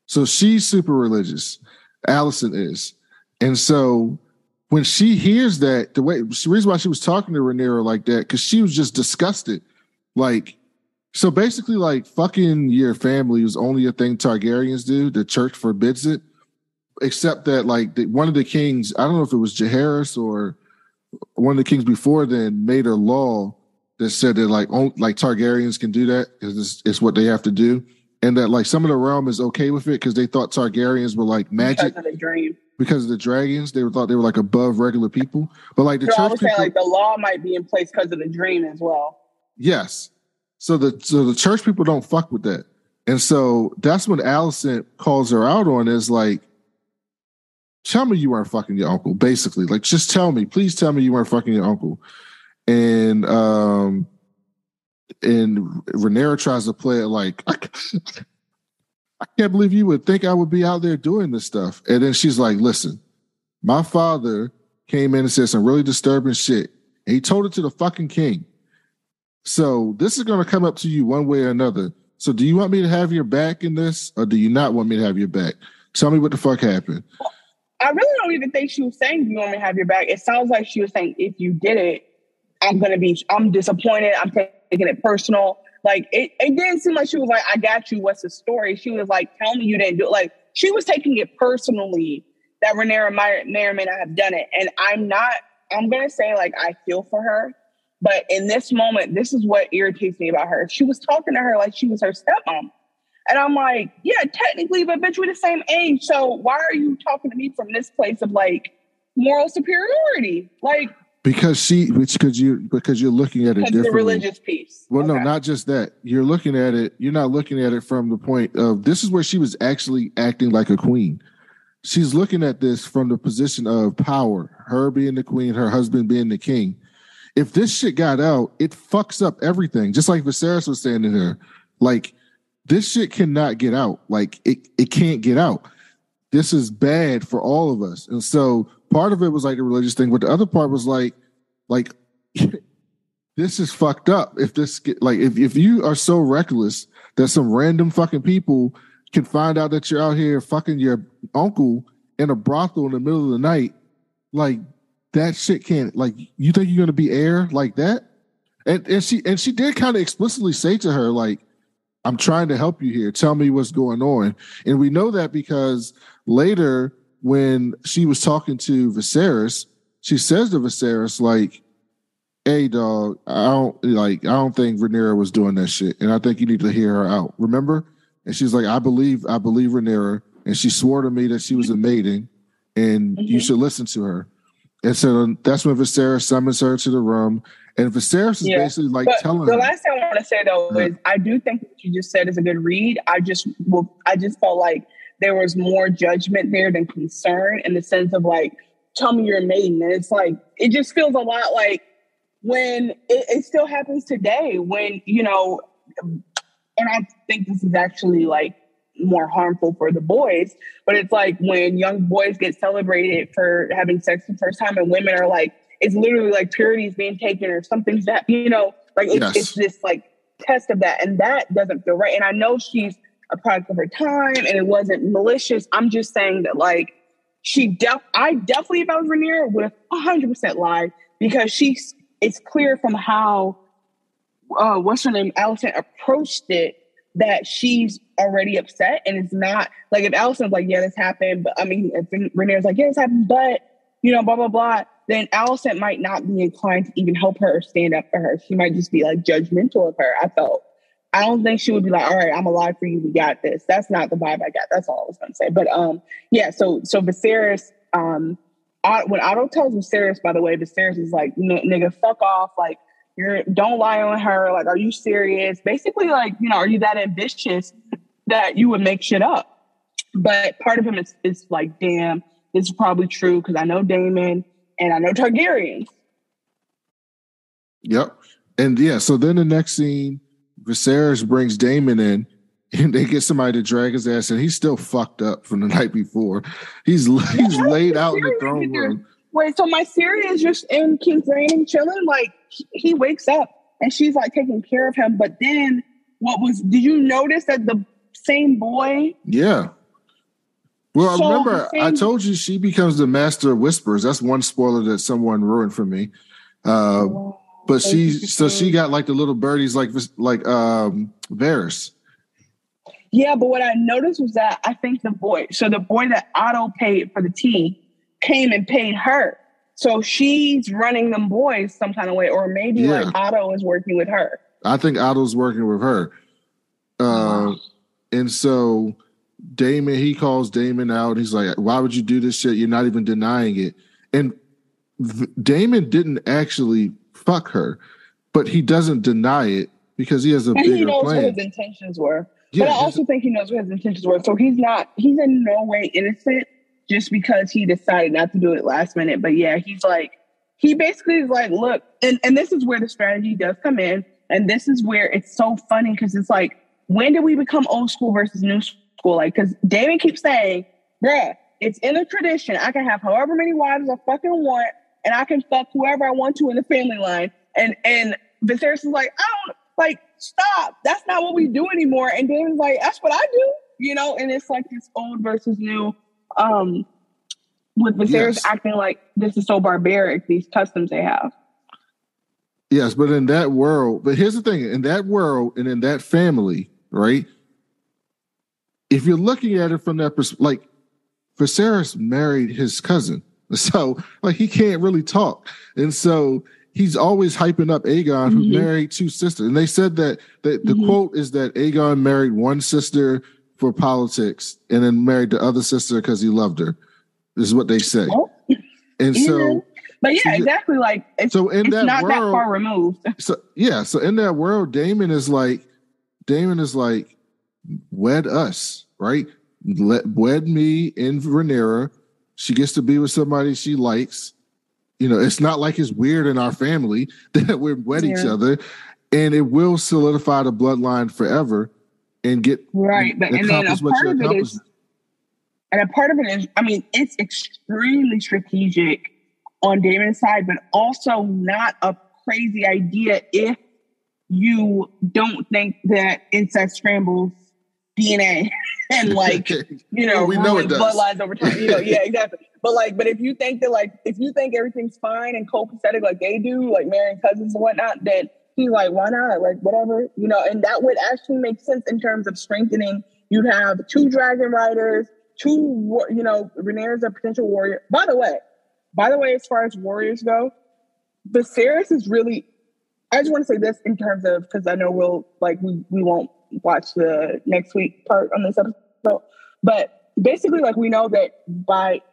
So she's super religious. Allison is. And so when she hears that, the reason why she was talking to Rhaenyra like that, because she was just disgusted. Like, so basically, like, fucking your family was only a thing Targaryens do. The church forbids it. Except that, like, one of the kings, I don't know if it was Jaehaerys or one of the kings before then, made a law that said that, like, Targaryens can do that because it's what they have to do. And that, like, some of the realm is okay with it because they thought Targaryens were, like, magic. Because of the dream. Because of the dragons, they thought they were, like, above regular people. But, like, the church people... I was saying, like, the law might be in place because of the dream as well. Yes. So the church people don't fuck with that. And so that's when Allison calls her out on is like, tell me you weren't fucking your uncle, basically. Like, just tell me. Please tell me you weren't fucking your uncle. And Rhaenyra tries to play it like, I can't believe you would think I would be out there doing this stuff. And then she's like, listen, my father came in and said some really disturbing shit. And he told it to the fucking king. So this is going to come up to you one way or another. So do you want me to have your back in this, or do you not want me to have your back? Tell me what the fuck happened. I really don't even think she was saying, do you want me to have your back? It sounds like she was saying, if you did it, I'm disappointed. I'm taking it personal. Like, it didn't seem like she was like, I got you. What's the story? She was like, tell me you didn't do it. Like, she was taking it personally that Rhaenyra may or may not have done it. And I'm going to say, like, I feel for her. But in this moment, this is what irritates me about her. She was talking to her like she was her stepmom. And I'm like, yeah, technically, but bitch, we're the same age. So why are you talking to me from this place of, like, moral superiority? Like, because you're looking at it differently. Because the religious piece. Well, okay. No, not just that. You're looking at it. You're not looking at it from the point of this is where she was actually acting like a queen. She's looking at this from the position of power, her being the queen, her husband being the king. If this shit got out, it fucks up everything. Just like Viserys was saying to her, like, this shit cannot get out. Like, it can't get out. This is bad for all of us. And so part of it was like the religious thing, but the other part was like this is fucked up. If this if you are so reckless that some random fucking people can find out that you're out here fucking your uncle in a brothel in the middle of the night, like, that shit can't, like, you think you're gonna be heir like that? And she did kind of explicitly say to her, like, I'm trying to help you here. Tell me what's going on. And we know that because later when she was talking to Viserys, she says to Viserys, like, hey, dog, I don't think Rhaenyra was doing that shit. And I think you need to hear her out. Remember? And she's like, I believe Rhaenyra. And she swore to me that she was a maiden and you should listen to her. And so that's when Viserys summons her to the room. And Viserys is basically like telling her. The last thing I want to say, though, is I do think what you just said is a good read. I just felt like there was more judgment there than concern in the sense of, like, tell me you're a maiden. And it's like, it just feels a lot like when it still happens today when, you know, and I think this is actually, like, more harmful for the boys, but it's like when young boys get celebrated for having sex for the first time and women are like, it's literally like purity is being taken or something's that, you know, like it's this like test of that. And that doesn't feel right. And I know she's a product of her time and it wasn't malicious. I'm just saying that like I definitely, if I was Rhaenyra, would have 100% lied because it's clear from how, what's her name? Allison approached it that she's already upset and it's not like if Allison's like, yeah, this happened, but I mean, if Rhaenyra's like, yeah, this happened, but you know, blah, blah, blah, then Allison might not be inclined to even help her or stand up for her. She might just be like judgmental of her. I don't think she would be like, all right, I'm alive for you. We got this. That's not the vibe I got. That's all I was going to say. But yeah, so Viserys, when Otto tells Viserys, by the way, Viserys is like, nigga, fuck off. Like, don't lie on her. Like, are you serious? Basically, like, you know, are you that ambitious that you would make shit up? But part of him is like, damn, this is probably true because I know Daemon and I know Targaryens. Yep. And yeah, so then the next scene, Viserys brings Daemon in and they get somebody to drag his ass and he's still fucked up from the night before. He's laid out in the throne room. Wait, so my Siri is just in King's Landing chilling? Like, he wakes up and she's like taking care of him. But then, did you notice that the same boy? Yeah. Well, I remember, I told you she becomes the master of whispers. That's one spoiler that someone ruined for me. But she got like the little birdies like Varys. Yeah, but what I noticed was that I think the boy that Otto paid for the tea came and paid her. So she's running them boys some kind of way, or maybe like Otto is working with her. I think Otto's working with her. And so Daemon, he calls Daemon out. He's like, why would you do this shit? You're not even denying it. And Daemon didn't actually fuck her, but he doesn't deny it. because he has a bigger plan. And he knows what his intentions were. Yeah, but I also think he knows what his intentions were. So he's in no way innocent just because he decided not to do it last minute. But yeah, he basically is like, look, and this is where the strategy does come in. And this is where it's so funny because it's like, when did we become old school versus new school? Like, because Daemon keeps saying, bruh, it's in a tradition. I can have however many wives I fucking want, and I can fuck whoever I want to in the family line. And Viserys is like, stop. That's not what we do anymore. And Daemon's like, that's what I do, you know? And it's like this old versus new, with Viserys acting like this is so barbaric, these customs they have. Yes, but in that world, but here's the thing, in that world and in that family, right? If you're looking at it from that perspective, like, Viserys married his cousin. So, like, he can't really talk. And so he's always hyping up Aegon, who married two sisters. And they said that the quote is that Aegon married one sister for politics and then married the other sister because he loved her. This is what they say. Oh. And so... But yeah, exactly. Like, it's not that far removed. So in that world, Daemon is like, wed us, right? Wed me and Rhaenyra. She gets to be with somebody she likes. You know, it's not like it's weird in our family that we're wed each other, and it will solidify the bloodline forever and get right. But and then a part of it is, I mean, it's extremely strategic on Daemon's side, but also not a crazy idea if you don't think that incest scrambles DNA and bloodlines over time. You know, yeah, exactly. But if you think that if you think everything's fine and copacetic like they do, like marrying cousins and whatnot, then he's like, why not? Like whatever, you know. And that would actually make sense in terms of strengthening. You'd have two dragon riders, Rhaenyra's a potential warrior. By the way, as far as warriors go, Viserys is really, I just want to say this in terms of, because I know we won't watch the next week part on this episode, but basically we know that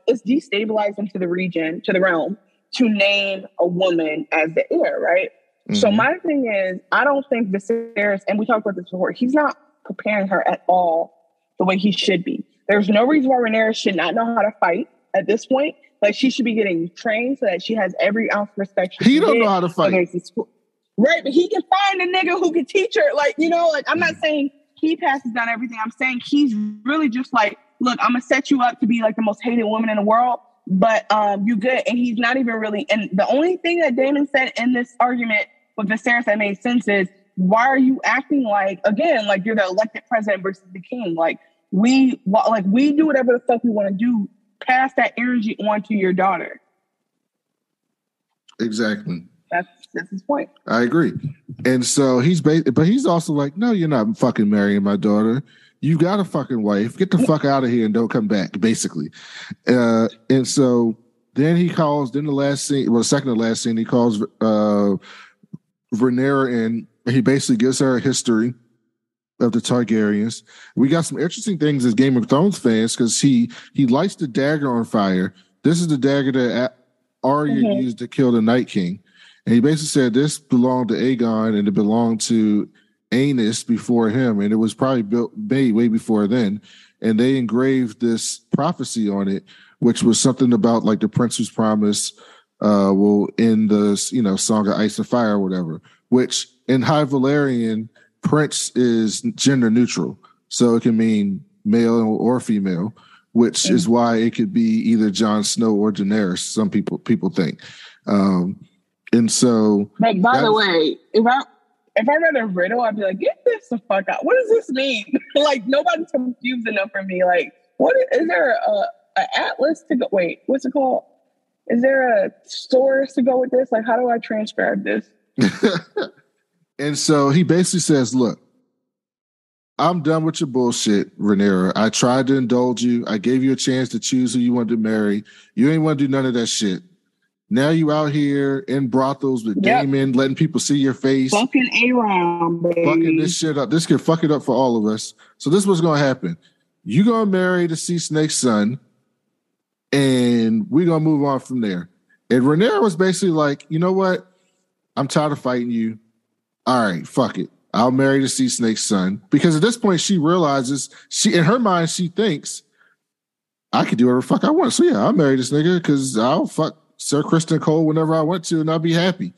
it's destabilizing to the region, to the realm, to name a woman as the heir, right? Mm-hmm. So my thing is, I don't think Viserys, and we talked about this before, he's not preparing her at all the way he should be. There's no reason why Rhaenyra should not know how to fight at this point. Like, she should be getting trained so that she has every ounce of respect. He don't know how to fight. Right, but he can find a nigga who can teach her. I'm not saying he passes down everything. I'm saying he's really just like, look, I'm going to set you up to be, the most hated woman in the world, but you good. And he's not even really... And the only thing that Daemon said in this argument with Viserys that made sense is, why are you acting like you're the elected president versus the king? We do whatever the fuck we want to do. Pass that energy on to your daughter. Exactly. That's his point. I agree. And so but he's also like, no, you're not fucking marrying my daughter. You got a fucking wife. Get the fuck out of here and don't come back, basically. And so then he calls, the second to last scene, he calls Rhaenyra in, and he basically gives her a history of the Targaryens. We got some interesting things as Game of Thrones fans because he lights the dagger on fire. This is the dagger that Arya used to kill the Night King. And he basically said this belonged to Aegon and it belonged to Aenys before him. And it was probably made way before then. And they engraved this prophecy on it, which was something about the Prince Whose Promise will end the Song of Ice and Fire or whatever, which in High Valyrian, Prince is gender neutral, so it can mean male or female, which is why it could be either Jon Snow or Daenerys, some people think. And so... Like, by the way, if I read a riddle, I'd be like, get this the fuck out. What does this mean? Nobody's confused enough for me. Is there an atlas to go... Wait, what's it called? Is there a source to go with this? How do I transcribe this? And so he basically says, look, I'm done with your bullshit, Rhaenyra. I tried to indulge you. I gave you a chance to choose who you wanted to marry. You ain't want to do none of that shit. Now you out here in brothels with Daemon, letting people see your face. Fucking Aegon, baby. Fucking this shit up. This could fuck it up for all of us. So this is what's going to happen. You're going to marry the Sea Snake's son, and we're going to move on from there. And Rhaenyra was basically like, you know what? I'm tired of fighting you. All right, fuck it. I'll marry the Sea Snake's son. Because at this point, she realizes, in her mind, she thinks, I can do whatever the fuck I want. So yeah, I'll marry this nigga because I'll fuck Ser Criston Cole whenever I want to and I'll be happy.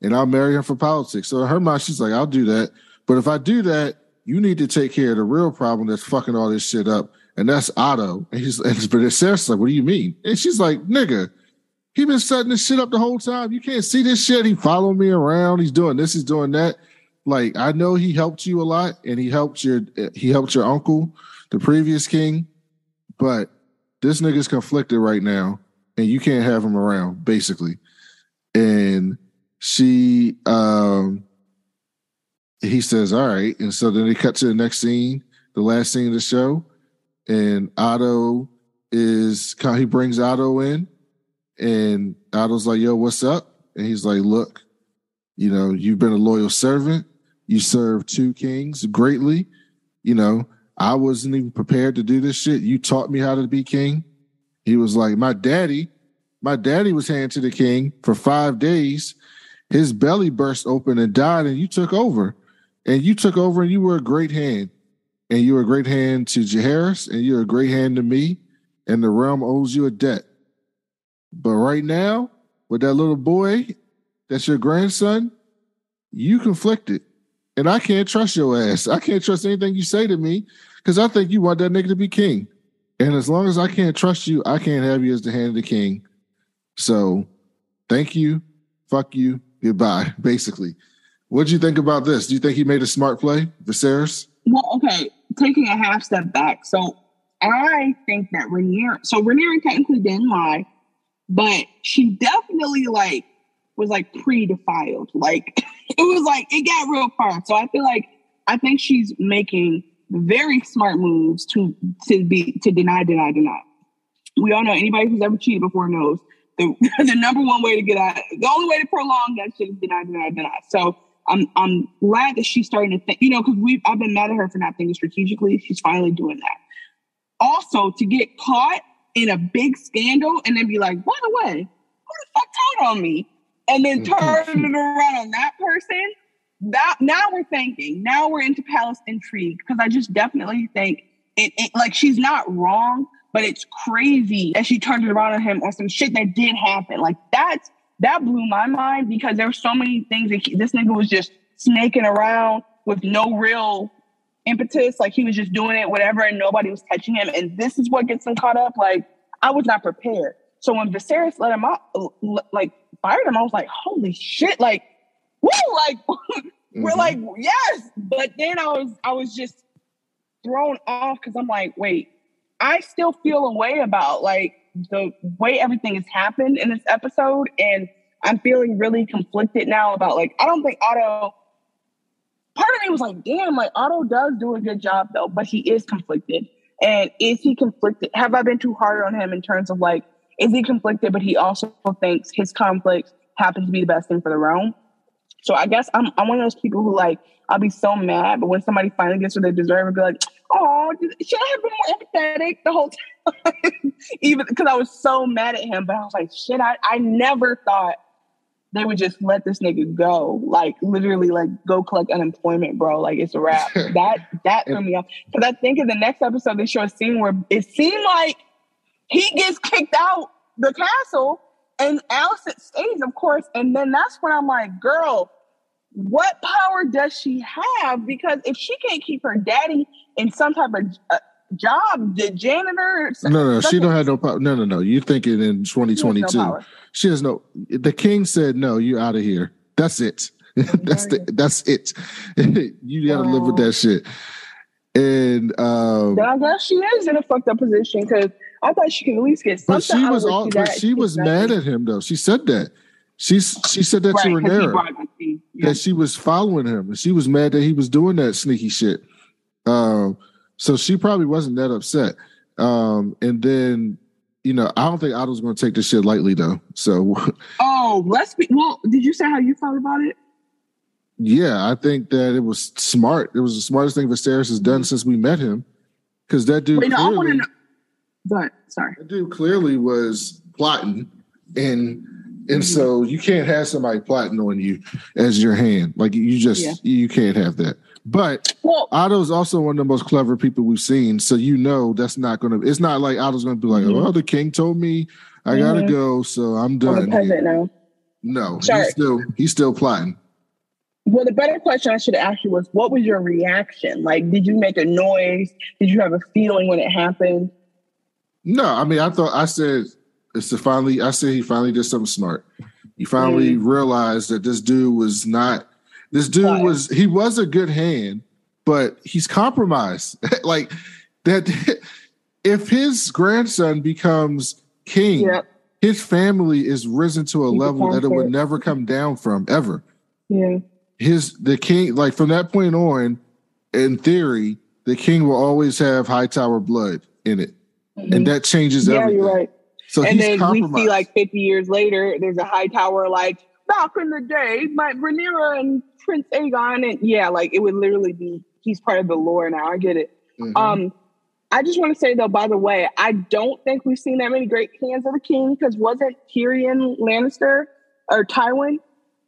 And I'll marry him for politics. So in her mind, she's like, I'll do that. But if I do that, you need to take care of the real problem that's fucking all this shit up. And that's Otto. But Cersei's like, what do you mean? And she's like, nigga, he been setting this shit up the whole time. You can't see this shit. He following me around. He's doing this. He's doing that. Like, I know he helped you a lot and he helped your uncle, the previous king. But this nigga's conflicted right now and you can't have him around, basically. And she, he says, all right. And so then they cut to the next scene, the last scene of the show. And he brings Otto in and Otto's like, yo, what's up? And he's like, look, you've been a loyal servant. You served two kings greatly. I wasn't even prepared to do this shit. You taught me how to be king. He was like, my daddy was hand to the king for 5 days. His belly burst open and died, and you took over. And you took over, and you were a great hand. And you were a great hand to Jaehaerys, and you're a great hand to me, and the realm owes you a debt. But right now, with that little boy, that's your grandson, you conflicted. And I can't trust your ass. I can't trust anything you say to me because I think you want that nigga to be king. And as long as I can't trust you, I can't have you as the hand of the king. So thank you. Fuck you. Goodbye, basically. What do you think about this? Do you think he made a smart play, Viserys? Well, okay, taking a half step back. So I think that Rhaenyra technically didn't lie, but she definitely was pre-defiled. It got real far. So I think she's making very smart moves to deny. We all know anybody who's ever cheated before knows the number one way to get out, the only way to prolong that shit is deny. So I'm glad that she's starting to think, because I've been mad at her for not thinking strategically. She's finally doing that. Also, to get caught in a big scandal and then be like, by the way, who the fuck told on me? And then turn it around on that person. Now we're thinking. Now we're into palace intrigue because I just definitely think it she's not wrong, but it's crazy that she turned it around on him on some shit that did happen. That blew my mind because there were so many things that this nigga was just snaking around with no real impetus. He was just doing it, whatever, and nobody was touching him. And this is what gets him caught up. I was not prepared. So when Viserys let him out, fired him, I was like, holy shit, whoa, we're yes. But then I was just thrown off because I'm like, wait, I still feel a way about the way everything has happened in this episode. And I'm feeling really conflicted now about I don't think Otto, part of me was like, damn, Otto does do a good job though, but he is conflicted. And is he conflicted? Have I been too hard on him in terms of is he conflicted, but he also thinks his conflicts happen to be the best thing for the realm? So I guess I'm one of those people who I'll be so mad, but when somebody finally gets what they deserve, I'll be like, oh, should I have been more empathetic the whole time? Even because I was so mad at him, but I was like, shit, I never thought they would just let this nigga go. Literally, go collect unemployment, bro. It's a wrap. That threw me off. Because I think in the next episode, they show a scene where it seemed like he gets kicked out the castle and Allison stays, of course. And then that's when I'm like, girl, what power does she have? Because if she can't keep her daddy in some type of job, the janitor. Or something, no, she don't have no power. No. You're thinking in 2022. She has no. The king said, no, you're out of here. That's it. That's it. You got to live with that shit. And I guess she is in a fucked up position because I thought she could at least get something. But she was mad at him though. She said that. She said that to Rhaenyra. Yeah. That she was following him. And she was mad that he was doing that sneaky shit. So she probably wasn't that upset. And then, I don't think Otto's gonna take this shit lightly though. So did you say how you felt about it? Yeah, I think that it was smart. It was the smartest thing Viserys has done since we met him. Because that dude clearly was plotting, and And so you can't have somebody plotting on you as your hand. Like you just, you can't have that. But Otto's also one of the most clever people we've seen. So, you know, that's not going to, it's not like Otto's going to be like, oh, the king told me I got to go. So I'm done. I'm a peasant now. No, he's still plotting. Well, the better question I should ask you was, what was your reaction? Like, did you make a noise? Did you have a feeling when it happened? No, I mean, I said he finally did something smart. He finally realized that he was a good hand, but he's compromised. Like that, if his grandson becomes king, his family is risen to a level that it would never come down from ever. Yeah. The king, like from that point on, in theory, the king will always have Hightower blood in it, and that changes everything. Yeah, you're right. So and then we see, like, 50 years later, there's a Hightower, like, back in the day, my Rhaenyra and Prince Aegon, and like, it would literally be, he's part of the lore now. I get it. Mm-hmm. I just want to say, though, by the way, I don't think we've seen that many great hands of the king, because wasn't Tyrion Lannister or Tywin?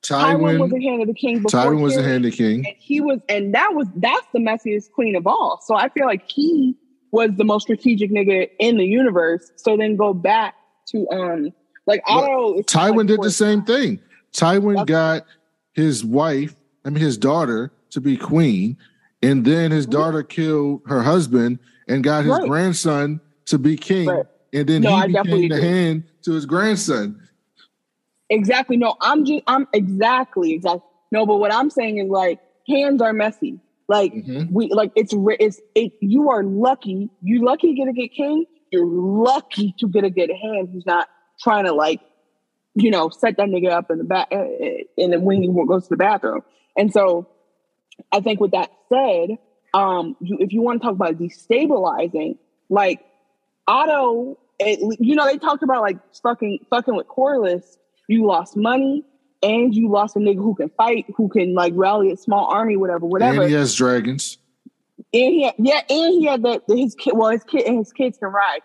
Tywin was a hand of the king before Tywin was a hand of the king. And he was, and that's the messiest queen of all. So I feel like he was the most strategic nigga in the universe. So then go back to like Otto. Tywin did the same thing. Tywin got his wife, I mean his daughter, to be queen, and then his daughter killed her husband and got his grandson to be king, and then he became the hand to his grandson. Exactly. No, I'm exactly. No, but what I'm saying is, like, hands are messy. Like you are lucky. You lucky to get a good king. You're lucky to get a good hand who's not trying to, like, you know, set that nigga up in the back, and then when he goes to the bathroom. And so I think with that said, if you want to talk about destabilizing, like Otto, you know, they talked about, like, fucking with Corlys. You lost money, and you lost a nigga who can fight, who can, like, rally a small army, whatever. And he has dragons. And he had his kids can ride.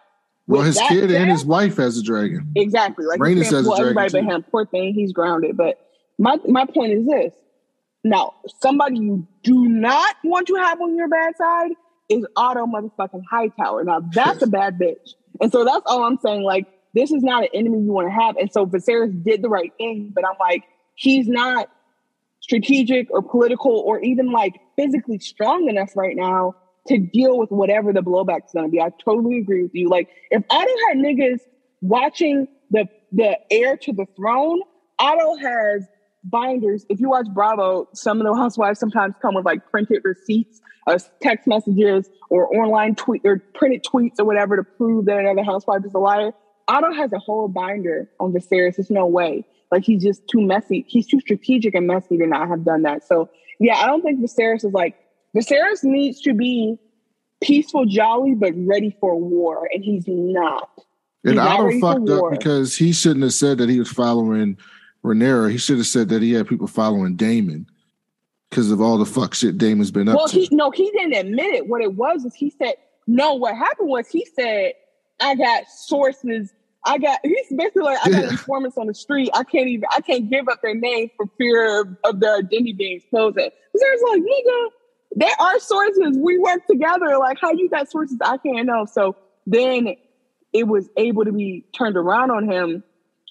Well, his kid and his wife has a dragon. Exactly. Like, Rhaenys has a dragon, everybody but him. Poor thing, he's grounded. But my point is this. Now, somebody you do not want to have on your bad side is Otto motherfucking Hightower. Now, that's a bad bitch. And so that's all I'm saying, like, this is not an enemy you want to have. And so Viserys did the right thing, but I'm like, he's not strategic or political or even, like, physically strong enough right now to deal with whatever the blowback's going to be. I totally agree with you. Like, if Otto had niggas watching the heir to the throne, Otto has binders. If you watch Bravo, some of the housewives sometimes come with, like, printed receipts or text messages or online tweet or printed tweets or whatever to prove that another housewife is a liar. Otto has a whole binder on Viserys. There's no way. Like, he's just too messy. He's too strategic and messy to not have done that. So, yeah, I don't think Viserys is like... Viserys needs to be peaceful, jolly, but ready for war. And he's not. And Otto fucked up because he shouldn't have said that he was following Rhaenyra. He should have said that he had people following Daemon because of all the fuck shit Daemon's been up to. No, he didn't admit it. What it was is he said... No, what happened was he said, I got sources... he's basically like, I got informants on the street. I can't give up their name for fear of their identity being exposed. Viserys like, nigga, there are sources. We work together. Like, how you got sources? I can't know. So then it was able to be turned around on him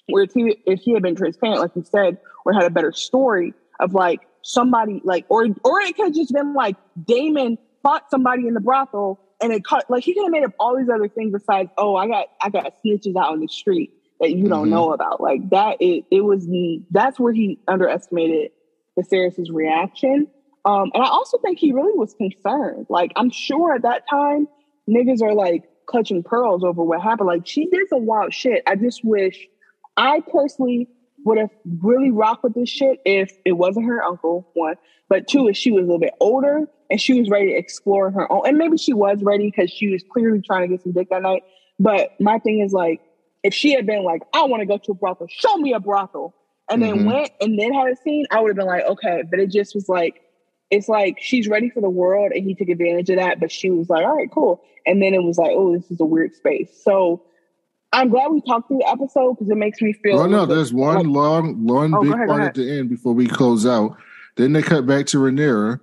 where if he had been transparent, like you said, or had a better story of, like, somebody, like, or it could have just been like Daemon fought somebody in the brothel. And it caught, like, he could have made up all these other things besides, oh, I got snitches out on the street that you don't know about. Like, that's where he underestimated Viserys' reaction. And I also think he really was concerned. Like, I'm sure at that time, niggas are, like, clutching pearls over what happened. Like, she did some wild shit. I just wish I personally would have really rocked with this shit if it wasn't her uncle, one. But two, if she was a little bit older and she was ready to explore her own. And maybe she was ready because she was clearly trying to get some dick that night. But my thing is, like, if she had been like, I want to go to a brothel, show me a brothel, and then went and then had a scene, I would have been like, okay. But it just was like, it's like she's ready for the world and he took advantage of that. But she was like, all right, cool. And then it was like, oh, this is a weird space. So I'm glad we talked through the episode because it makes me feel... there's one long, big part at the end before we close out. Then they cut back to Rhaenyra,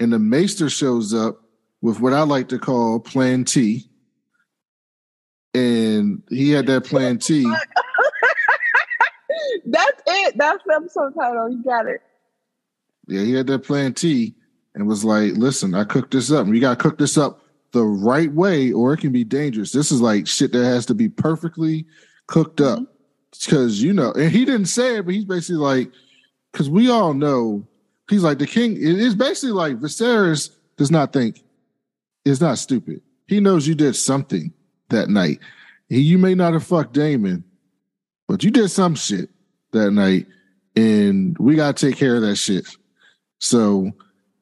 and the Maester shows up with what I like to call Plan T. And he had that Plan T. That's it. That's the episode title. You got it. Yeah, he had that Plan T and was like, listen, I cooked this up. You got to cook this up the right way or it can be dangerous. This is like shit that has to be perfectly cooked up. Because, you know, and he didn't say it, but he's basically like, because we all know, he's like the king. It's basically like Viserys does not think. It's not stupid. He knows you did something that night. You may not have fucked Daemon, but you did some shit that night, and we got to take care of that shit. So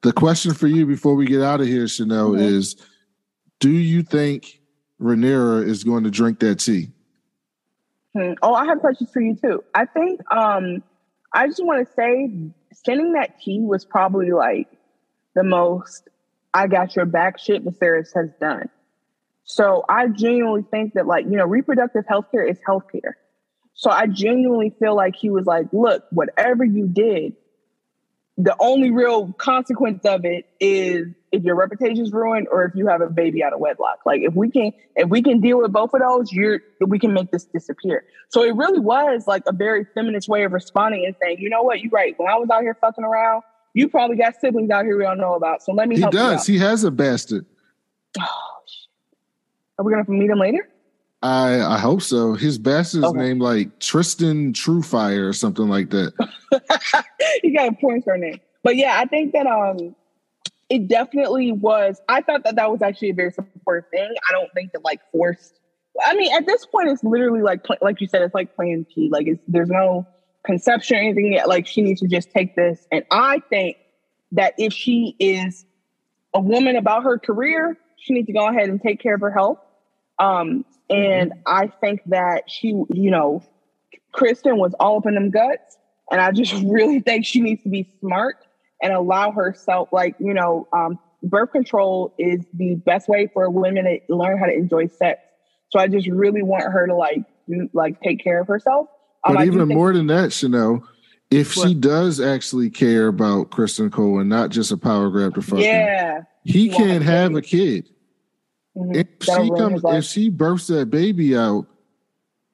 the question for you before we get out of here, Chanel, is do you think Rhaenyra is going to drink that tea? Oh, I have questions for you, too. I think I just want to say sending that tea was probably like the most I got your back shit Viserys has done. So I genuinely think that, like, you know, reproductive healthcare is healthcare. So I genuinely feel like he was like, look, whatever you did, the only real consequence of it is if your reputation is ruined or if you have a baby out of wedlock. Like if we can deal with both of those, we can make this disappear. So it really was like a very feminist way of responding and saying, you know what, you're right. When I was out here fucking around, you probably got siblings out here we don't know about. So let me help you out. He does. He has a bastard. Oh, shit. Are we going to meet him later? I hope so. His bastard's named like Tristan Truefire or something like that. He got a point for her name. But yeah, I think that it definitely was. I thought that was actually a very supportive thing. I don't think that like forced. I mean, at this point, it's literally like you said, it's like Plan P. Like there's no conception or anything yet. Like she needs to just take this. And I think that if she is a woman about her career, she needs to go ahead and take care of her health. And I think that she, you know, Kristen was all up in them guts. And I just really think she needs to be smart and allow herself, like, you know, birth control is the best way for women to learn how to enjoy sex. So I just really want her to like take care of herself. But even more than that, you know, if she does actually care about Kristen Cole and not just a power grab to fuck him, he can't have a kid. If she births that baby out,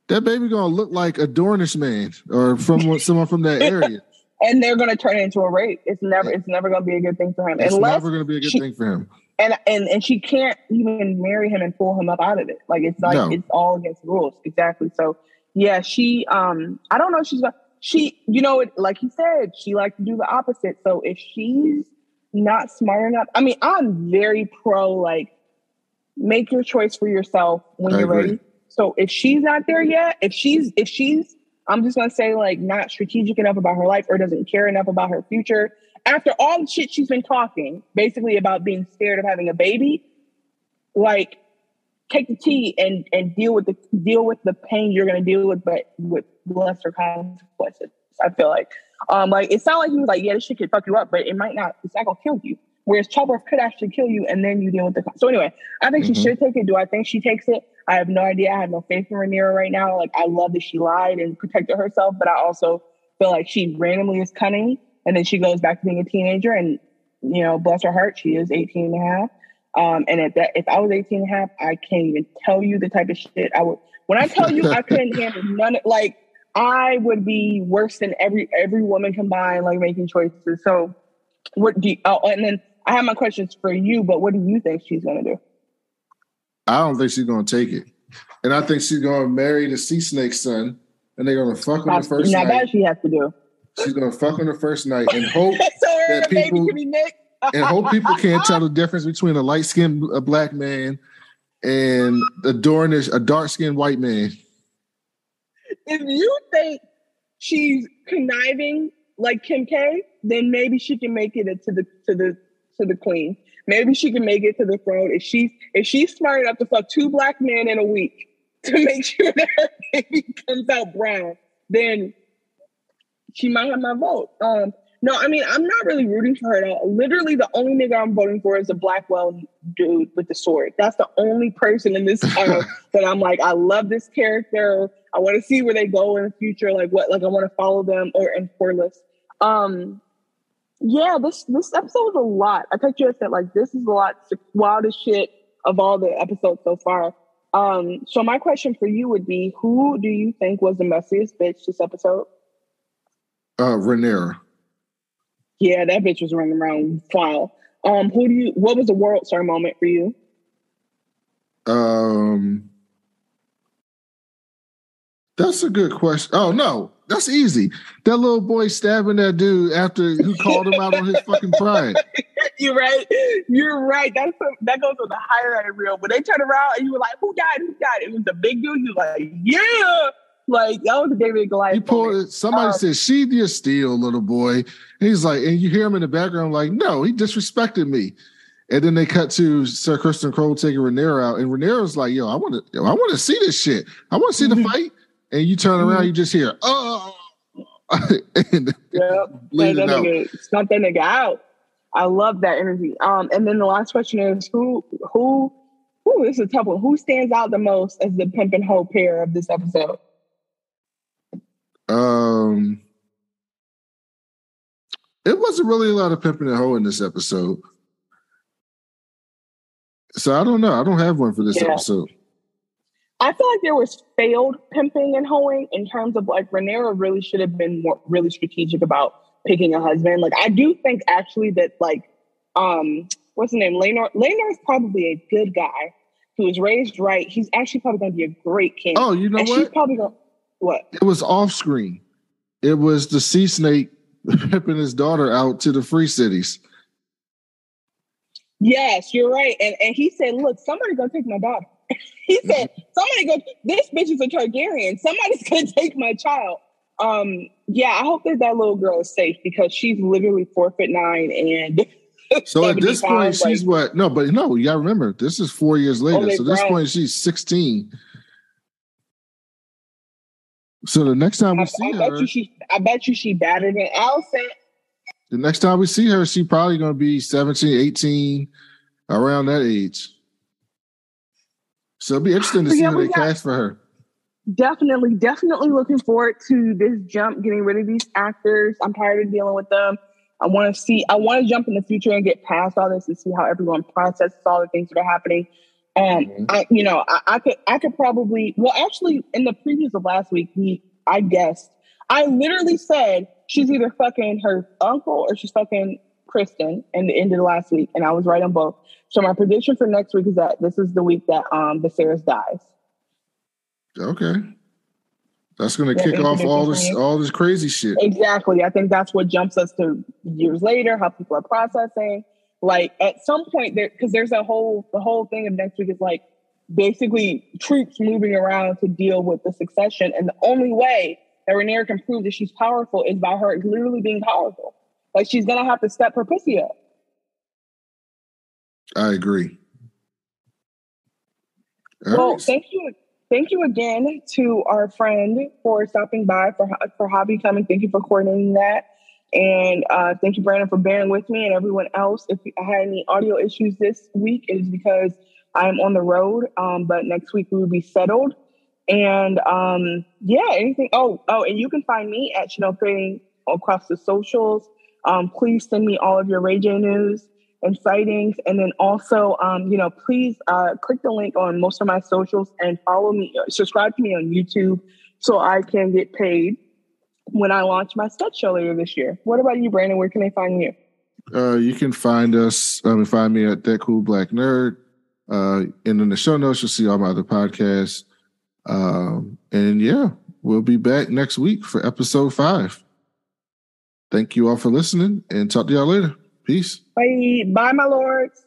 that baby gonna look like a Dornish man or from someone from that area, and they're gonna turn it into a rape. It's never gonna be a good thing for him. And she can't even marry him and pull him up out of it. Like it's like it's all against the rules. Exactly. So yeah, she. I don't know. If she's gonna. She. You know, like he said, she likes to do the opposite. So if she's not smart enough, I mean, I'm very pro like. Make your choice for yourself when you're ready. So if she's not there yet, if she's, I'm just going to say like not strategic enough about her life or doesn't care enough about her future. After all the shit she's been talking, basically about being scared of having a baby, like take the tea and deal with the pain you're going to deal with, but with lesser consequences. I feel like it sounded like he was like, yeah, this shit could fuck you up, but it might not. It's not going to kill you. Whereas childbirth could actually kill you, and then you deal with the... So anyway, I think she should take it. Do I think she takes it? I have no idea. I have no faith in Rhaenyra right now. Like, I love that she lied and protected herself, but I also feel like she randomly is cunning, and then she goes back to being a teenager, and, you know, bless her heart, she is 18 and a half. And if I was 18 and a half, I can't even tell you the type of shit I would... When I tell you I couldn't handle none of... Like, I would be worse than every woman combined, like, making choices. So, what do you... Oh, and then... I have my questions for you, but what do you think she's going to do? I don't think she's going to take it. And I think she's going to marry the sea snake's son, and they're going to fuck on the first night. Now that she has to do. She's going to fuck on the first night and hope that people... Baby and hope people can't tell the difference between a light-skinned black man and a dark-skinned white man. If you think she's conniving like Kim K, then maybe she can make it to the queen. Maybe she can make it to the throne if she's smart enough to fuck two black men in a week to make sure that her baby comes out brown. Then she might have my vote. No, I mean, I'm not really rooting for her at all. Literally, the only nigga I'm voting for is a Blackwell dude with the sword. That's the only person in this that I'm like, I love this character. I want to see where they go in the future. Like, what? Like, I want to follow them. Or and Corlys. Yeah, this episode was a lot. I thought you had said, like, this is a lot, wildest shit of all the episodes so far. So my question for you would be, who do you think was the messiest bitch this episode? Rhaenyra. Yeah, that bitch was running around wild. What was the world star moment for you? That's a good question. Oh no, that's easy. That little boy stabbing that dude after he called him out on his fucking pride. You're right. That goes on the highlight reel. When they turned around and you were like, who died? It was the big dude. You're like, yeah. Like, that was a David Goliath. Somebody said, sheathe your steel, little boy. And he's like, and you hear him in the background, like, no, he disrespected me. And then they cut to Ser Criston Cole taking Rhaenyra out. And Rhaenyra's like, I want to see this shit. I want to see the fight. And you turn around, you just hear, oh. And bleeding out. Stomp that nigga out. I love that energy. And then the last question is, who this is a tough one. Who stands out the most as the pimp and hoe pair of this episode? It wasn't really a lot of pimping and hoe in this episode, so I don't know. I don't have one for this episode. I feel like there was failed pimping and hoeing in terms of, like, Rhaenyra really should have been really strategic about picking a husband. Like, I do think actually that, like, what's the name? Laenor is probably a good guy who was raised right. He's actually probably going to be a great king. Oh, you know and what? She's probably going. What? It was off screen. It was the sea snake ripping his daughter out to the free cities. Yes, you're right. And he said, look, somebody's going to take my daughter. He said, this bitch is a Targaryen. Somebody's going to take my child. Yeah, I hope that little girl is safe because she's literally 4'9" and so at this point, she's like, what? No, but no, you got to remember, this is 4 years later. So at this point, she's 16. So the next time I bet you she better than Allison. The next time we see her, she's probably going to be 17, 18, around that age. So it'll be interesting to see who they cast for her. Definitely looking forward to this jump, getting rid of these actors. I'm tired of dealing with them. I want to jump in the future and get past all this and see how everyone processes all the things that are happening. I could probably, well, actually in the previews of last week, I literally said she's either fucking her uncle or she's fucking Kristen in the end of the last week. And I was right on both. So my prediction for next week is that this is the week that, Viserys dies. Okay. That's going to kick off all this crazy shit. Exactly. I think that's what jumps us to years later, how people are processing. Like, at some point, because there's the whole thing of next week is, like, basically troops moving around to deal with the succession. And the only way that Rhaenyra can prove that she's powerful is by her literally being powerful. Like, she's going to have to step her pussy up. I agree. Well, thank you again to our friend for stopping by, for Javi coming. Thank you for coordinating that. And thank you, Brandon, for bearing with me and everyone else. If I had any audio issues this week, it is because I'm on the road. But next week we will be settled. And anything. Oh, and you can find me at Chanel Creating across the socials. Please send me all of your Ray J news and sightings. And then also, please click the link on most of my socials and follow me, subscribe to me on YouTube so I can get paid when I launched my sketch show later this year. What about you, Brandon? Where can they find you? You can find us, find me at That Cool Black Nerd. And in the show notes, you'll see all my other podcasts. We'll be back next week for episode 5. Thank you all for listening and talk to y'all later. Peace. Bye, my lords.